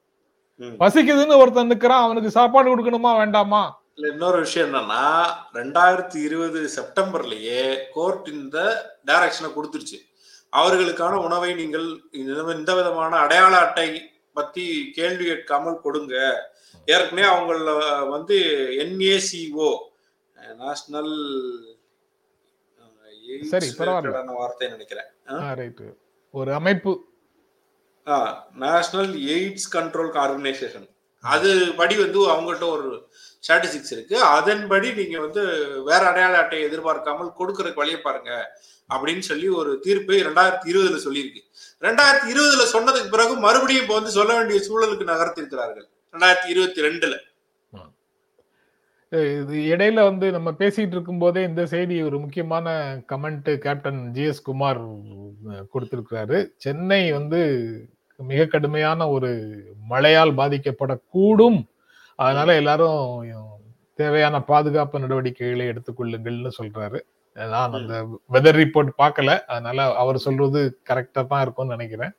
பசிக்குதுன்னு ஒருத்தன் நிக்கிறான், அவனுக்கு சாப்பாடு கொடுக்கணுமா வேண்டாமா? இன்னொரு விஷயம் என்னன்னா 2020 செப்டம்பர்லயே கோர்ட் இந்த டைரக்ஷனை கொடுத்துருச்சு, அவர்களுக்கான உணவை நீங்கள் இந்த விதமான அடையாள அட்டை பத்தி கேள்வி கேட்காமல் கொடுங்க. ஏற்கனவே அவங்கள வந்து NACO நேஷனல் வார்த்தை நினைக்கிறேன், ஒரு அமைப்பு, நேஷனல் எய்ட்ஸ் கண்ட்ரோல் ஆர்கனைசேஷன், அது படி வந்து அவங்கள்ட்ட ஒரு ஸ்ட்ராட்டஜிக்ஸ் இருக்கு. அதன்படி நீங்க வந்து வேற அடையாள அட்டையை எதிர்பார்க்காமல் கொடுக்கறதுக்கு வழியை பாருங்க அப்படின்னு சொல்லி ஒரு தீர்ப்பை 2020 சொல்லியிருக்கு. 2020 சொன்னதுக்கு பிறகு மறுபடியும் இப்ப வந்து சொல்ல வேண்டிய சூழலுக்கு நகர்த்திருக்கிறார்கள் 2022. இடையில வந்து நம்ம பேசிட்டு இருக்கும் போதே இந்த செய்தி ஒரு முக்கியமான கமெண்ட் கேப்டன் GS குமார் கொடுத்திருக்கிறாரு. சென்னை வந்து மிக கடுமையான ஒரு மழையால் பாதிக்கப்படக்கூடும், அதனால எல்லாரும் தேவையான பாதுகாப்பு நடவடிக்கைகளை எடுத்துக்கொள்ளுங்கள்னு சொல்றாரு. நான் அந்த வெதர் ரிப்போர்ட் பார்க்கல, அதனால அவர் சொல்றது கரெக்டா தான் இருக்கும்னு நினைக்கிறேன்.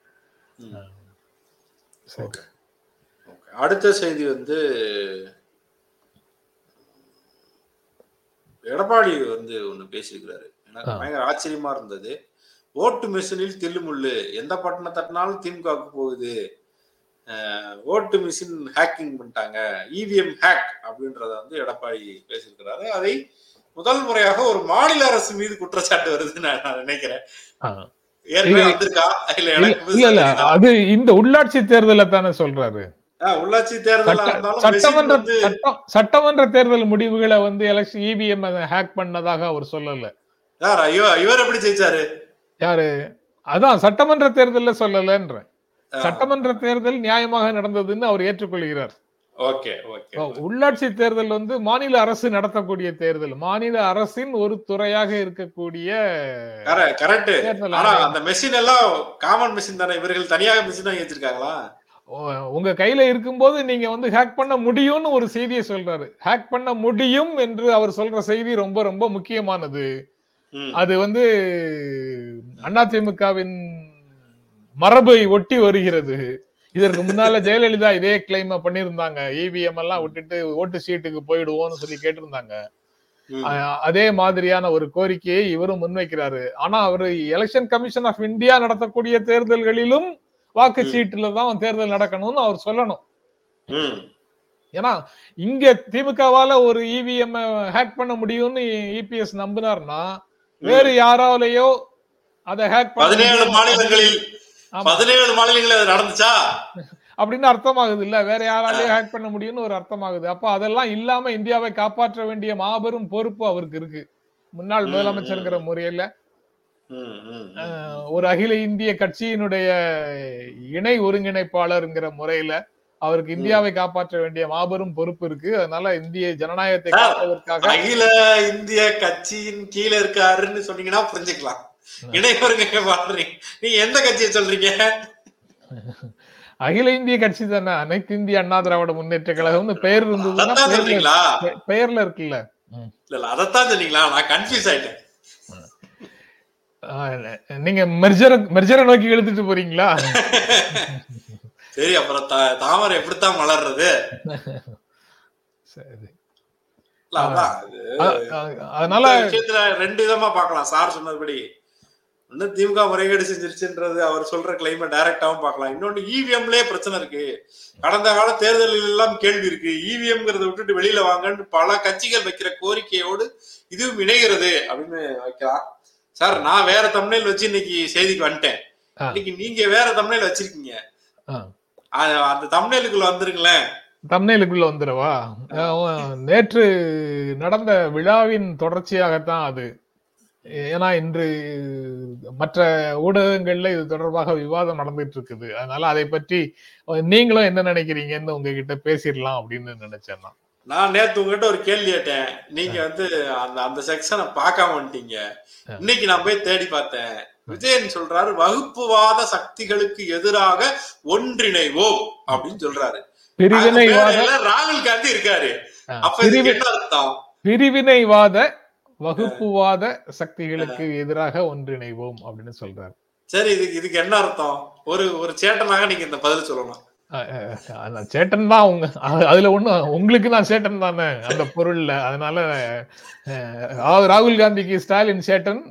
அடுத்த செய்தி வந்து எடப்பாடி வந்து ஒண்ணு பேசியிருக்கிறாரு, எனக்கு பயங்கர ஆச்சரியமா இருந்தது. ஓட்டு மிஷினில் தில்லுமுள்ளு, எந்த பட்டணம் தட்டினாலும் திமுக போகுது, ஓட்டு மிஷின் ஹேக்கிங் பண்ணிட்டாங்க, EVM ஹேக் அப்படின்றத வந்து எடப்பாடி பேசியிருக்கிறாரு. அதை முதல் முறையாக ஒரு மாநில அரசு மீது குற்றச்சாட்டு வருதுன்னு நான் நினைக்கிறேன். அது இந்த உள்ளாட்சி தேர்தல தானே சொல்றாரு. உள்ளாட்சி தேர்தல் சட்டமன்ற தேர்தல் முடிவுகளை வந்து EVM ஹேக் பண்ணதாக அவர் சொல்லல. இவர் எப்படி ஜெயிச்சாரு யாரு? அதான் சட்டமன்ற தேர்தல்ல சொல்லலன்ற. சட்டமன்ற தேர்தல் நியாயமாக நடந்ததுன்னு அவர் ஏற்றுக்கொள்கிறார். உள்ளாட்சி தேர்தல் வந்து மாநில அரசு நடத்தக்கூடிய தேர்தல், மாநில அரசின் ஒரு துறையாக இருக்கக்கூடிய உங்க கையில இருக்கும்போது நீங்க வந்து ஹேக் பண்ண முடியும்னு ஒரு செய்தியை சொல்றாரு. ஹேக் பண்ண முடியும் என்று அவர் சொல்ற செய்தி ரொம்ப ரொம்ப முக்கியமானது. அது வந்து அதிமுகவின் மரபை ஒட்டி வருகிறது. இதற்கு முன்னால ஜெயலலிதா இதே கிளைம் பண்ணிருந்தாங்க, EVM எல்லாம் விட்டுட்டு ஓட்டு சீட்டுக்கு போயிடுவோம்னு சொல்லி கேட்டிருந்தாங்க. அதே மாதிரியான ஒரு கோரிக்கையை இவரும் முன்வைக்கிறாரு. ஆனா அவரு எலெக்ஷன் கமிஷன் ஆஃப் இந்தியா நடத்தக்கூடிய தேர்தல்களிலும் வாக்கு சீட்டுல தான் தேர்தல் நடக்கணும்னு அவர் சொல்லணும். ஏன்னா இங்க திமுகவால ஒரு EVM ஹேக் பண்ண முடியும்னு EPS நம்பினார்னா வேறு யாராலையோ அதை ஹேக் பண்ண மாநிலங்களில் 17 மாநிலங்கள் அது நடந்துச்சா அப்படின்னு அர்த்தமாகுது இல்ல, வேற யாராலையும் ஹேக் பண்ண முடியும்னு ஒரு அர்த்தமாகுது. அப்ப அதெல்லாம் இல்லாம இந்தியாவை காப்பாற்ற வேண்டிய மாபெரும் பொறுப்பு அவருக்கு இருக்கு. முன்னாள் முதலமைச்சருங்கிற முறையில ஒரு அகில இந்திய கட்சியினுடைய இணை ஒருங்கிணைப்பாளர்ங்கிற முறையில அவருக்கு இந்தியாவை காப்பாற்ற வேண்டிய மாபெரும் பொறுப்பு இருக்கு. அதனால இந்திய ஜனநாயகத்தை காப்பதற்காக அகில இந்திய கட்சியின் கீழே இருக்காருன்னு சொன்னீங்கன்னா புரிஞ்சுக்கலாம். அகில இந்திய கட்சி தானே, அனைத்து இந்திய அண்ணா திராவிட முன்னேற்ற கழகம்னு பெயர் இருந்ததுன்னா பெயர்ல இருக்குல்ல, அதத்தான் சொன்னீங்களா? நான் கன்ஃபியூஸ் ஆயிட்டேன். நீங்க மெர்ஜரை நோக்கி எழுதிட்டு போறீங்களா? சரி, அப்புறம் தாமரை எப்படித்தான் மலர்றது? சரி, அதனால விஷயத்துல ரெண்டு விதமா பாக்கலாம். சார் சொன்னதுபடி இன்னும் திமுக முறைகேடு செஞ்சிருச்சுன்றது அவர் சொல்ற கிளைமை டைரக்டாவும் பார்க்கலாம். இன்னொன்னு இவிஎம்லயே பிரச்சனை இருக்கு. கடந்த கால தேர்தலில் எல்லாம் கேள்வி இருக்கு. இவிஎம்ங்கிறத விட்டுட்டு வெளியில வாங்கன்னு பல கட்சிகள் வைக்கிற கோரிக்கையோடு இதுவும் இணைகிறது அப்படின்னு வைக்கலாம். சார் நான் வேற தம்ப்நெயில் வச்சு இன்னைக்கு செய்திக்கு வந்துட்டேன், இன்னைக்கு நீங்க வேற தம்ப்நெயில் வச்சிருக்கீங்க, அந்த தம்ப்நெயிலுக்குள்ள வந்துருங்களேன். தம்ப்நெயிலுக்குள்ள வந்துடவா? நேற்று நடந்த விழாவின் தொடர்ச்சியாகத்தான் அது. ஏன்னா இன்று மற்ற ஊடகங்கள்ல இது தொடர்பாக விவாதம் நடந்துட்டு இருக்குது. அதனால அதை பற்றி நீங்களும் என்ன நினைக்கிறீங்கன்னு உங்ககிட்ட பேசிடலாம் அப்படின்னு நினைச்சேன். நான் நேற்று உங்ககிட்ட ஒரு கேள்வி கேட்டேன், நீங்க அந்த அந்த செக்ஷனை பார்க்காம வந்துட்டீங்க. இன்னைக்கு நான் போய் தேடி பார்த்தேன், விஜயன் சொல்றாரு வகுப்புவாத சக்திகளுக்கு எதிராக ஒன்றிணைவோம் அப்படின்னு சொல்றாரு. ராகுல் காந்தி இருக்காரு. அப்ப என்ன அர்த்தம்? பிரிவினைவாத வகுப்புவாத சக்திகளுக்கு எதிராக ஒன்றிணைவோம் அப்படின்னு சொல்றாரு. சரி, இதுக்கு என்ன அர்த்தம்? ஒரு சேட்டனாக நீங்க இந்த பதில் சொல்லணும். சேட்டன் தான் உங்க, அதுல ஒண்ணு உங்களுக்கு தான் சேட்டன் தானே அந்த பொருள்ல. அதனால ராகுல் காந்திக்கு ஸ்டாலின் சேட்டன்,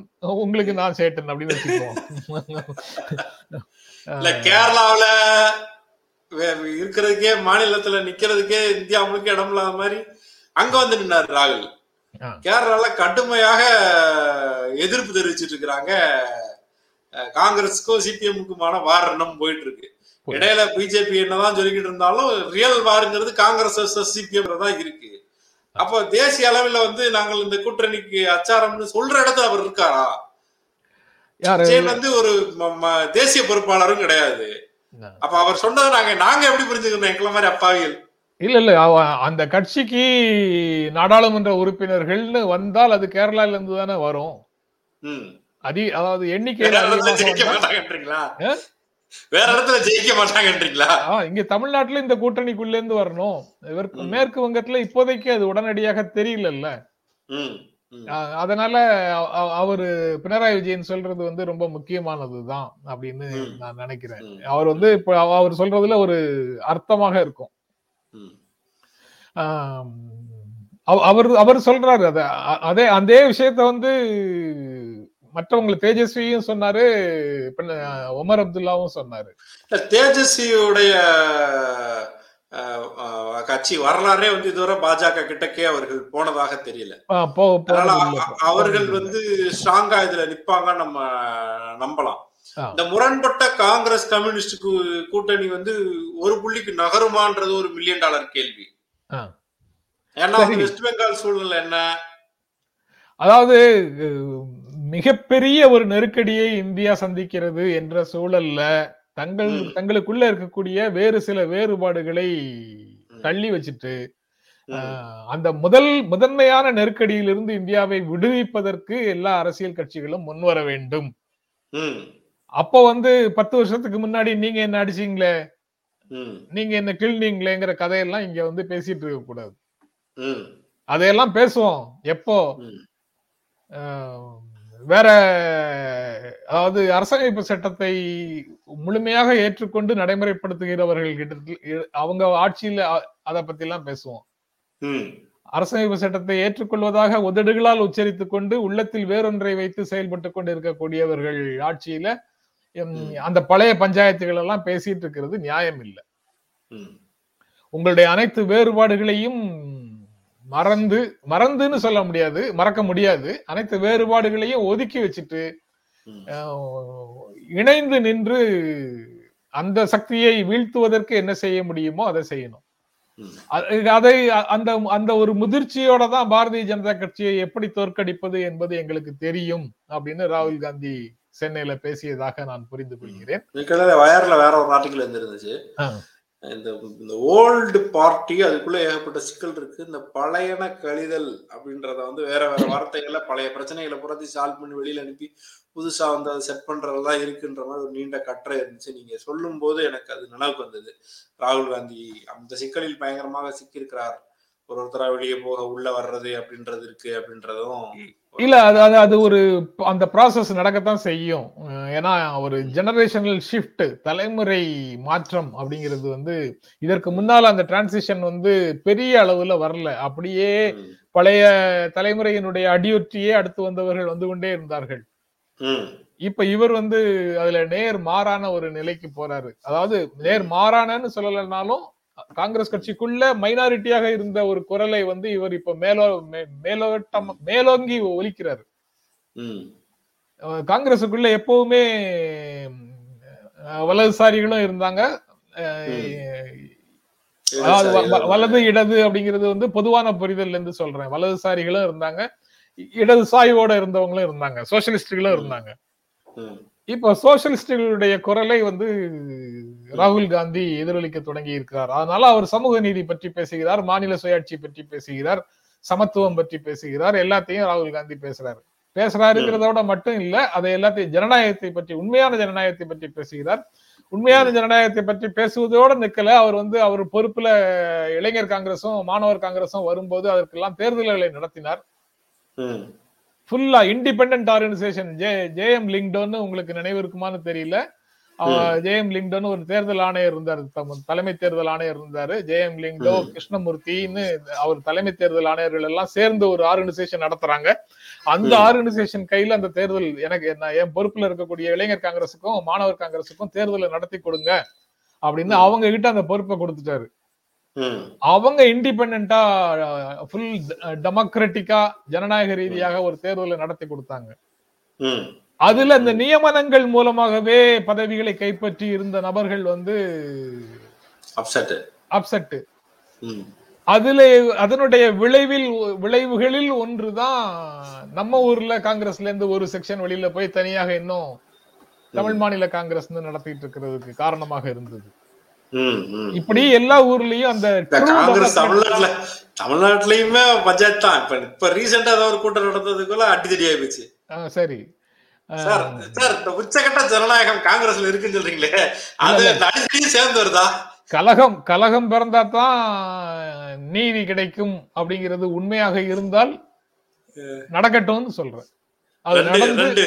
உங்களுக்கு நான் சேட்டன் அப்படின்னு வச்சுக்கோங்க. கேரளாவில இருக்கிறதுக்கே மாநிலத்துல நிக்கிறதுக்கே இந்தியா முழுக்க இடம் இல்லாத மாதிரி அங்க வந்து நின்னாரு ராகுல். கேரளால கடுமையாக எதிர்ப்பு தெரிவிச்சிட்டு இருக்கிறாங்க. காங்கிரஸுக்கும் சிபிஎம்க்குமான வாரணம் போயிட்டு இருக்கு. இடையில பிஜேபி என்னதான் சொல்லிக்கிட்டு இருந்தாலும் ரியல் வாருங்கிறது காங்கிரஸ் சிபிஎம் தான் இருக்கு. அப்ப தேசிய அளவில் நாங்கள் இந்த கூட்டணிக்கு அச்சாரம்னு சொல்ற இடத்துல அவர் இருக்காரா? ஒரு தேசிய பொறுப்பாளரும் கிடையாது. அப்ப அவர் சொன்னதை நாங்க எப்படி புரிஞ்சுக்கணும்? எங்களை மாதிரி அப்பாவிகள் இல்ல அந்த கட்சிக்கு நாடாளுமன்ற உறுப்பினர்கள்னு வந்தால் அது கேரளால இருந்து தானே வரும். அதாவது எண்ணிக்கையில வேற இடத்துல ஜெயிக்க மாட்டாங்கன்றீங்களா? இங்க தமிழ்நாட்டுல இந்த கூட்டணிக்குள்ள இருந்து வரணும். இவருக்கு மேற்கு வங்கத்துல இப்போதைக்கு அது உடனடியாக தெரியல. அதனால அவரு பினராயி விஜயன் சொல்றது ரொம்ப முக்கியமானதுதான் அப்படின்னு நான் நினைக்கிறேன். அவர் இப்ப அவர் சொல்றதுல ஒரு அர்த்தமாக இருக்கும். அவர் சொல்றாரு அதே அதே விஷயத்த மற்றவங்க தேஜஸ்வியும் சொன்னாரு, உமர் அப்துல்லாவும் சொன்னாரு. தேஜஸ்வியுடைய கட்சி வரலாறே இதுவரை பாஜக கிட்டக்கே அவர்கள் போனதாக தெரியல. அவர்கள் ஸ்ட்ராங்கா இதுல நிப்பாங்க நம்ம நம்பலாம். இந்த முரண்பட்ட காங்கிரஸ் கம்யூனிஸ்ட் கூட்டணி ஒரு புள்ளிக்கு நகருமான்றது ஒரு $1 மில்லியன் கேள்வி. ஏன்னா வெஸ்ட் பெங்கால் சூழ்நிலை என்ன? அதாவது மிகப்பெரிய ஒரு நெருக்கடியை இந்தியா சந்திக்கிறது என்ற சூழல்ல தங்களுக்குள்ள இருக்கக்கூடிய வேறு சில வேறுபாடுகளை தள்ளி வச்சுட்டு அந்த முதன்மையான நெருக்கடியிலிருந்து இந்தியாவை விடுவிப்பதற்கு எல்லா அரசியல் கட்சிகளும் முன்வர வேண்டும். அப்ப 10 வருஷத்துக்கு முன்னாடி நீங்க என்ன அடிச்சீங்களே, நீங்க என்ன கிள்னீங்களேங்கிற கதையெல்லாம் இங்க பேசிட்டு இருக்க கூடாது. அதையெல்லாம் பேசுவோம் எப்போ வேற, அதாவது அரசமைப்பு சட்டத்தை முழுமையாக ஏற்றுக்கொண்டு நடைமுறைப்படுத்துகிறவர்கள் கிட்ட அவங்க ஆட்சியில அதை பத்தி எல்லாம் பேசுவோம். அரசமைப்பு சட்டத்தை ஏற்றுக்கொள்வதாக உதடுகளால் உச்சரித்துக் கொண்டு உள்ளத்தில் வேறொன்றை வைத்து செயல்பட்டு கொண்டு இருக்கக்கூடியவர்கள் ஆட்சியில அந்த பழைய பஞ்சாயத்துகள் எல்லாம் பேசிட்டு இருக்கிறது நியாயம் இல்லை. உங்களுடைய அனைத்து வேறுபாடுகளையும் மறந்துன்னு சொல்ல முடியாது, மறக்க முடியாது. அனைத்து வேறுபாடுகளையும் ஒதுக்கி வச்சுட்டு இணைந்து நின்று அந்த சக்தியை வீழ்த்துவதற்கு என்ன செய்ய முடியுமோ அதை செய்யணும். அதை அந்த ஒரு முதிர்ச்சியோட தான் பாரதிய ஜனதா கட்சியை எப்படி தோற்கடிப்பது என்பது எங்களுக்கு தெரியும் அப்படின்னு ராகுல் காந்தி சென்னையில பேசியதாக நான் புரிந்து கொள்கிறேன். வயர்ல வேற ஒரு ஆர்டிகல் இருந்துருந்துச்சு, இந்த ஓல்டு பார்ட்டி அதுக்குள்ள ஏகப்பட்ட சிக்கல் இருக்கு, இந்த பழையன கழிதல் அப்படின்றத வேற வேற வார்த்தைகள்ல பழைய பிரச்சனைகளை புரத்தி சால்வ் பண்ணி வெளியில அனுப்பி புதுசா அதை செட் பண்றதுதான் இருக்குன்ற மாதிரி ஒரு நீண்ட கட்டுரை இருந்துச்சு. நீங்க சொல்லும் போது எனக்கு அது நினைவுக்கு வந்தது. ராகுல் காந்தி அந்த சிக்கலில் பயங்கரமாக சிக்கியிருக்கிறார். ஒருத்தரா வெளியே போக உள்ள வர்றது அப்படின்றது இருக்கு அப்படின்றதும் இல்ல, அது ஒரு அந்த ப்ராசஸ் நடக்கத்தான் செய்யும். ஏன்னா ஒரு ஜெனரேஷனல் ஷிஃப்ட், தலைமுறை மாற்றம் அப்படிங்கிறது இதற்கு முன்னால அந்த டிரான்சிஷன் பெரிய அளவுல வரல. அப்படியே பழைய தலைமுறையினுடைய அடியொற்றியே அடுத்து வந்தவர்கள் வந்து கொண்டே இருந்தார்கள். இப்ப இவர் வந்து அதுல நேர் மாறான ஒரு நிலைக்கு போறாரு. அதாவது நேர் மாறானன்னு சொல்லலைனாலும் காங்கிரஸ் கட்சிக்குள்ள மைனாரிட்டியாக இருந்த ஒரு குரலை வந்து இவர் இப்ப மேலோங்கி ஒலிக்கிறாரு. காங்கிரஸுக்குள்ள எப்பவுமே வலதுசாரிகளும் இருந்தாங்க. வலது இடது அப்படிங்கிறது வந்து பொதுவான புரிதல் இருந்து சொல்றேன். வலதுசாரிகளும் இருந்தாங்க, இடது சாய்வோட இருந்தவங்களும் இருந்தாங்க, சோசியலிஸ்டுகளும் இருந்தாங்க. இப்ப சோசியலிஸ்டுகளுடைய குரலை வந்து ராகுல் காந்தி எதிரொலிக்க தொடங்கி இருக்கிறார். அதனால அவர் சமூக நீதி பற்றி பேசுகிறார், மாநில சுயாட்சி பற்றி பேசுகிறார், சமத்துவம் பற்றி பேசுகிறார், எல்லாத்தையும் ராகுல் காந்தி பேசுறாருங்கிறதோட மட்டும் இல்ல, அதை எல்லாத்தையும் ஜனநாயகத்தை பற்றி, உண்மையான ஜனநாயகத்தை பற்றி பேசுகிறார். உண்மையான ஜனநாயகத்தை பற்றி பேசுவதோட நிக்கல, அவர் வந்து அவர் பொறுப்புல இளைஞர் காங்கிரஸும் மாணவர் காங்கிரஸும் வரும்போது அதற்கெல்லாம் தேர்தல்களை நடத்தினார். ஃபுல்லா இண்டிபெண்டன்ட் ஆர்கனைசேஷன், ஜேஎம் லிங்டோன்னு உங்களுக்கு நினைவு இருக்குமான்னு தெரியல. ஜேஎம் லிங்டோன்னு ஒரு தேர்தல் ஆணையர் இருந்தாரு, தலைமை தேர்தல் ஆணையர் இருந்தாரு. ஜேஎம் லிங்டோ, கிருஷ்ணமூர்த்தின்னு அவர் தலைமை தேர்தல் ஆணையர்கள் எல்லாம் சேர்ந்து ஒரு ஆர்கனைசேஷன் நடத்துறாங்க. அந்த ஆர்கனைசேஷன் கையில அந்த தேர்தல் எனக்கு என் பொறுப்புல இருக்கக்கூடிய இளைஞர் காங்கிரஸுக்கும் மாணவர் காங்கிரஸுக்கும் தேர்தலை நடத்தி கொடுங்க அப்படின்னு அவங்க கிட்ட அந்த பொறுப்பை கொடுத்துட்டாரு. அவங்க இண்டிபெண்டா ஃபுல் டெமோக்ராட்டிக்கா ஜனநாயக ரீதியாக ஒரு தேர்தலை நடத்தி கொடுத்தாங்க. அதுல இந்த நியமனங்கள் மூலமாகவே பதவிகளை கைப்பற்றி இருந்த நபர்கள் வந்து அப்செட். அதுல அதனுடைய விளைவுகளில் ஒன்றுதான் நம்ம ஊர்ல காங்கிரஸ்ல இருந்து ஒரு செக்ஷன் வெளியில போய் தனியாக இன்னும் தமிழ் மாநில காங்கிரஸ் நடத்திட்டு இருக்கிறதுக்கு காரணமாக இருந்தது. இப்படி எல்லா ஊர்லயும் அந்த காங்கிரஸ் தமிழ்நாட்டிலயுமே பட்ஜெட் தான். இப்ப ரீசெண்டா ஏதாவது ஒரு கூட்டம் நடந்ததுக்குள்ள அடிதடியா போச்சு. சரி சார், உச்சகட்ட ஜனநாயகம் காங்கிரஸ்ல இருக்குன்னு சொல்றீங்களே, அது அடிதடியும் சேர்ந்து வருதா? கலகம் பிறந்தா தான் நீதி கிடைக்கும் அப்படிங்கிறது உண்மையாக இருந்தால் நடக்கட்டும்னு சொல்றேன். அது நடந்து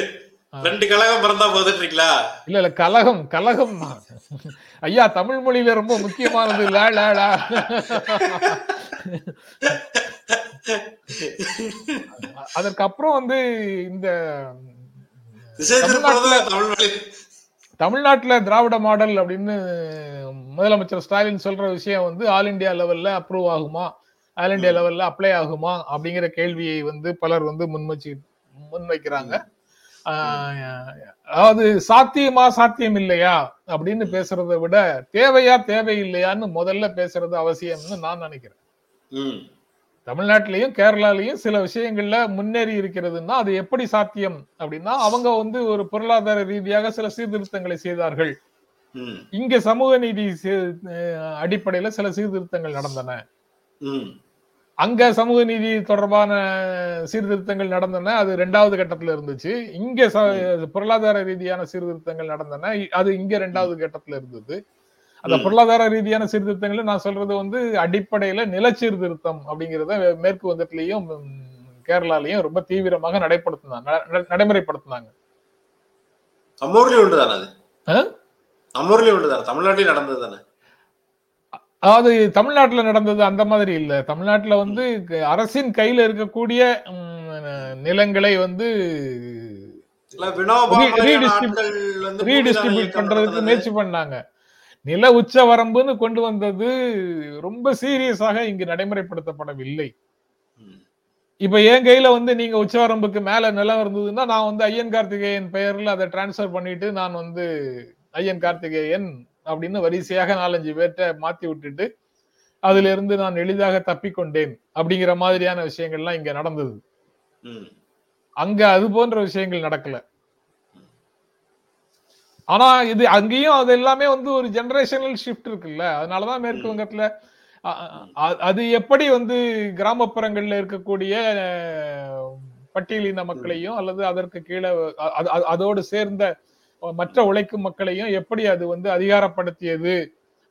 ரெண்டு கலகம் பிறந்தா போதுங்களா? இல்ல இல்ல, கலகம் ஐயா தமிழ் மொழியில ரொம்ப முக்கியமானது. அதற்கப்புறம் வந்து இந்த தமிழ்நாட்டுல திராவிட மாடல் அப்படின்னு முதலமைச்சர் ஸ்டாலின் சொல்ற விஷயம் வந்து ஆல் இண்டியா லெவல்ல அப்ரூவ் ஆகுமா, ஆல் இண்டியா லெவல்ல அப்ளை ஆகுமா அப்படிங்கிற கேள்வியை வந்து பலர் வந்து முன்வைக்கிறாங்க. அதாவது சாத்தியமா சாத்தியம் இல்லையா அப்படின்னு பேசுறதை விட தேவையா தேவையில்லையான்னு முதல்ல பேசுறது அவசியம்னு நான் நினைக்கிறேன். தமிழ்நாட்டிலையும் கேரளாலையும் சில விஷயங்கள்ல முன்னேறி இருக்கிறதுன்னா அது எப்படி சாத்தியம் அப்படின்னா, அவங்க வந்து ஒரு பொருளாதார ரீதியாக சில சீர்திருத்தங்களை செய்தார்கள். இங்க சமூக நீதி அடிப்படையில சில சீர்திருத்தங்கள் நடந்தன. அங்க சமூக நீதி தொடர்பான சீர்திருத்தங்கள் நடந்தன, அது இரண்டாவது கட்டத்துல இருந்துச்சு. இங்க பொருளாதார ரீதியான சீர்திருத்தங்கள் நடந்தன, அது இங்க இரண்டாவது கட்டத்துல இருந்தது. அந்த பொருளாதார ரீதியான சீர்திருத்தங்கள் நான் சொல்றது வந்து அடிப்படையில நில சீர்திருத்தம் அப்படிங்கிறத மேற்கு வங்கத்திலையும் கேரளாலையும் ரொம்ப தீவிரமாக நடைமுறைப்படுத்தினாங்க. அதாவது தமிழ்நாட்டுல நடந்தது அந்த மாதிரி இல்ல. தமிழ்நாட்டுல வந்து அரசின் கையில இருக்கக்கூடிய நிலங்களை வந்து ரீடிஸ்ட்ரிபியூட் பண்றதுக்கு முயற்சி பண்ணாங்க. நில உச்ச வரம்புன்னு கொண்டு வந்தது ரொம்ப சீரியஸாக இங்கு நடைமுறைப்படுத்தப்படவில்லை. இப்ப என் கையில வந்து நீங்க உச்ச வரம்புக்கு மேல நிலம் இருந்ததுன்னா நான் வந்து ஐயன் கார்த்திகேயன் பெயர்ல அதை டிரான்ஸ்பர் பண்ணிட்டு நான் வந்து ஐயன் கார்த்திகேயன் அப்படின்னு வரிசையாக 4-5 பேர்ட்ட மாத்தி விட்டுட்டு அதுல இருந்து நான் எளிதாக தப்பிக்கொண்டேன் அப்படிங்கிற மாதிரியான விஷயங்கள்லாம் இங்க நடந்தது. அங்க அது போன்ற விஷயங்கள் நடக்கல. ஆனா இது அங்கேயும் அது எல்லாமே வந்து ஒரு ஜெனரேஷனல் ஷிஃப்ட் இருக்குல்ல, அதனாலதான் மேற்கு வங்கத்துல அது எப்படி வந்து கிராமப்புறங்கள்ல இருக்கக்கூடிய பட்டியலின மக்களையும் அல்லது அதற்கு கீழே அதோடு சேர்ந்த மற்ற உழைக்கும் மக்களையும் எப்படி அது வந்து அதிகாரப்படுத்தியது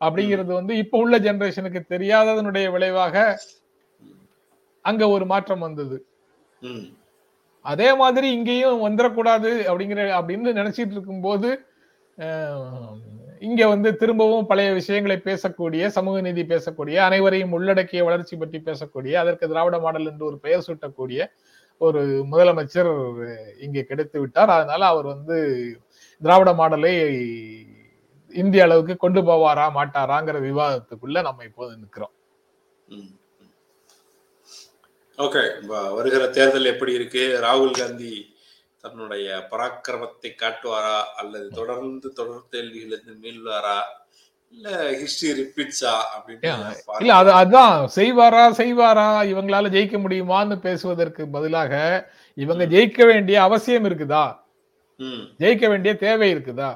அப்படிங்கிறது வந்து இப்ப உள்ள ஜெனரேஷனுக்கு தெரியாததனுடைய விளைவாக அங்க ஒரு மாற்றம் வந்தது. அதே மாதிரி இங்கேயும் வந்துடக்கூடாது அப்படின்னு நினைச்சிட்டு இருக்கும் போது இங்க வந்து திரும்பவும் பழைய விஷயங்களை பேசக்கூடிய, சமூக நீதி பேசக்கூடிய, அனைவரையும் உள்ளடக்கிய வளர்ச்சி பற்றி பேசக்கூடிய, அதற்கு திராவிட மாடல் என்று ஒரு பெயர் சூட்டக்கூடிய ஒரு முதலமைச்சர் இங்கே கிடைத்து விட்டார். அதனால அவர் வந்து திராவிட மாடலை இந்திய அளவுக்கு கொண்டு போவாரா மாட்டாராங்கிற விவாதத்துக்குள்ள நம்ம இப்போது நிற்கிறோம். ஓகே, வருகிற தேர்தல் எப்படி இருக்கு? ராகுல் காந்தி தன்னுடைய பராக்கிரமத்தை காட்டுவாரா அல்லது தொடர் கேள்விகளிலிருந்து மீள்வாரா இல்ல ஹிஸ்டரி ரிப்பீட்ஸா அப்படின்னு இல்ல அதுதான் செய்வாரா இவங்களால ஜெயிக்க முடியுமான்னு பேசுவதற்கு பதிலாக இவங்க ஜெயிக்க வேண்டிய அவசியம் இருக்குதா, ஜெயிக்க வேண்டிய தேவை இருக்குதா,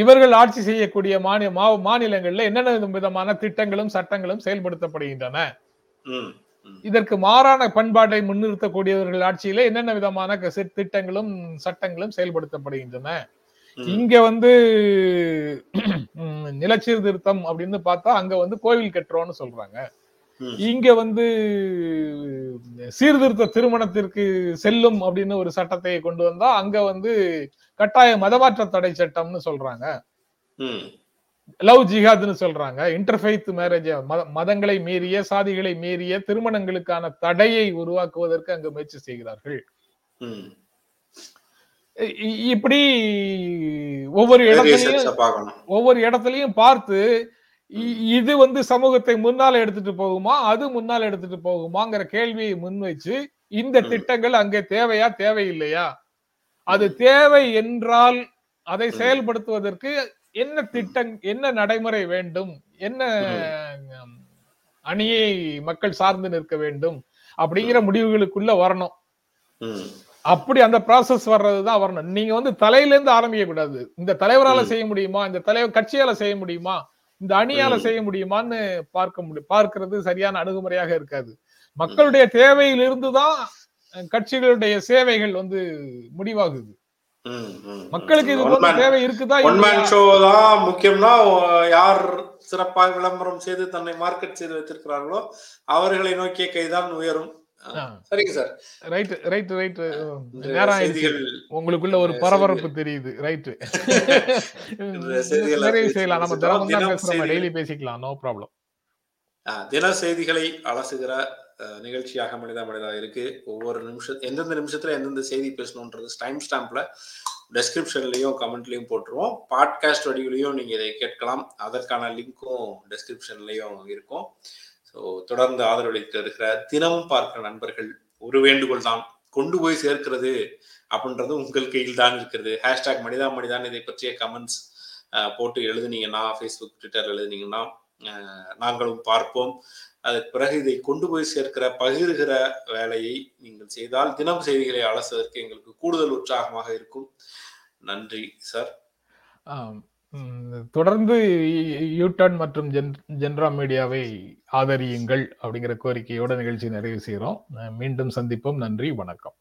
இவர்கள் ஆட்சி செய்யக்கூடிய மாநிலங்கள்ல என்னென்ன விதமான திட்டங்களும் சட்டங்களும் செயல்படுத்தப்படுகின்றன, இதற்கு மாறான பண்பாட்டை முன்னிறுத்தக்கூடியவர்கள் ஆட்சியில என்னென்ன விதமான திட்டங்களும் சட்டங்களும் செயல்படுத்தப்படுகின்றன. இங்க வந்து நிலச்சீர்திருத்தம் அப்படின்னு பார்த்தா அங்க வந்து கோவில் கட்டுறோம்னு சொல்றாங்க. இங்க வந்து சீர்திருத்த திருமணத்திற்கு செல்லும் அப்படின்னு ஒரு சட்டத்தை கொண்டு வந்தா அங்க வந்து கட்டாய மதமாற்ற தடை சட்டம்னு சொல்றாங்க. லவ் ஜிஹாத்னு சொல்றாங்க. இன்டர்ஃபெய்த் மேரேஜ், மதங்களை மீறிய சாதிகளை மீறிய திருமணங்களுக்கான தடையை உருவாக்குவதற்கு அங்கு முயற்சி செய்கிறார்கள். இப்படி ஒவ்வொரு இடத்துலயும் பார்த்து இது வந்து சமூகத்தை முன்னால எடுத்துட்டு போகுமா, அது முன்னால எடுத்துட்டு போகுமாங்கிற கேள்வியை முன்வைச்சு இந்த திட்டங்கள் அங்கே தேவையா தேவையில்லையா, அது தேவை என்றால் அதை செயல்படுத்துவதற்கு என்ன திட்டம், என்ன நடைமுறை வேண்டும், என்ன அணியை மக்கள் சார்ந்து நிற்க வேண்டும் அப்படிங்கிற முடிவுகளுக்குள்ள வரணும். அப்படி அந்த ப்ராசஸ் வர்றதுதான் வரணும். நீங்க வந்து தலையில இருந்து ஆரம்பிக்க கூடாது. இந்த தலைவரால செய்ய முடியுமா, இந்த தலைவர் கட்சியால செய்ய முடியுமா, இந்த அணியால செய்ய முடியுமான்னு பார்க்கிறது சரியான அணுகுமுறையாக இருக்காது. மக்களுடைய தேவையிலிருந்துதான் கட்சிகளுடைய சேவைகள் வந்து முடிவாகுது. மக்களுக்கு இது தேவை இருக்குதா, முக்கியம்னா யார் சிறப்பாக விளம்பரம் செய்து தன்னை மார்க்கெட் செய்து வைத்திருக்கிறார்களோ அவர்களை நோக்கிய கைதான் உயரும். சரிங்க சார், ரைட் ரைட் ரைட் உங்களுக்குள்ள ஒரு பரபரப்பு தெரியுது. ரைட்டு, செய்யலாம், நம்ம தினமும் டெய்லி பேசிக்கலாம், நோ ப்ராப்ளம். தின செய்திகளை அலசுகிற நிகழ்ச்சியாக மனிதா இருக்கு. ஒவ்வொரு நிமிஷம் எந்தெந்த நிமிஷத்துல எந்தெந்த செய்தி பேசணுன்றது டைம் ஸ்டாம்ப்ல டெஸ்கிரிப்ஷன்லயும் கமெண்ட்லயும் போட்டுருவோம். பாட்காஸ்ட் வடிவிலையும் நீங்க இதை கேட்கலாம். அதற்கான லிங்க்கும் டெஸ்கிரிப்ஷன்லயும் இருக்கும். ஸோ தொடர்ந்து ஆதரவளித்து இருக்கிற தினமும் பார்க்கிற நண்பர்கள், ஒரு வேண்டுகோள் தான், கொண்டு போய் சேர்க்கிறது அப்படின்றது உங்கள் கையில் தான் இருக்கிறது. ஹேஷ்டாக் மனிதா மனிதான் இதை பற்றிய கமெண்ட்ஸ் போட்டு எழுதுனீங்கன்னா, ஃபேஸ்புக் ட்விட்டர் எழுதுனீங்கன்னா நாங்களும் பார்ப்போம். அதற்கு பிறகு இதை கொண்டு போய் சேர்க்கிற பகிர்கிற வேலையை நீங்கள் செய்தால் தினம் செய்திகளை அலசுவதற்கு எங்களுக்கு கூடுதல் உற்சாகமாக இருக்கும். நன்றி சார். தொடர்ந்து யூடர்ன் மற்றும் ஜென்ரா மீடியாவை ஆதரியுங்கள் அப்படிங்கிற கோரிக்கையோட நிகழ்ச்சி நிறைவு செய்கிறோம். மீண்டும் சந்திப்போம். நன்றி, வணக்கம்.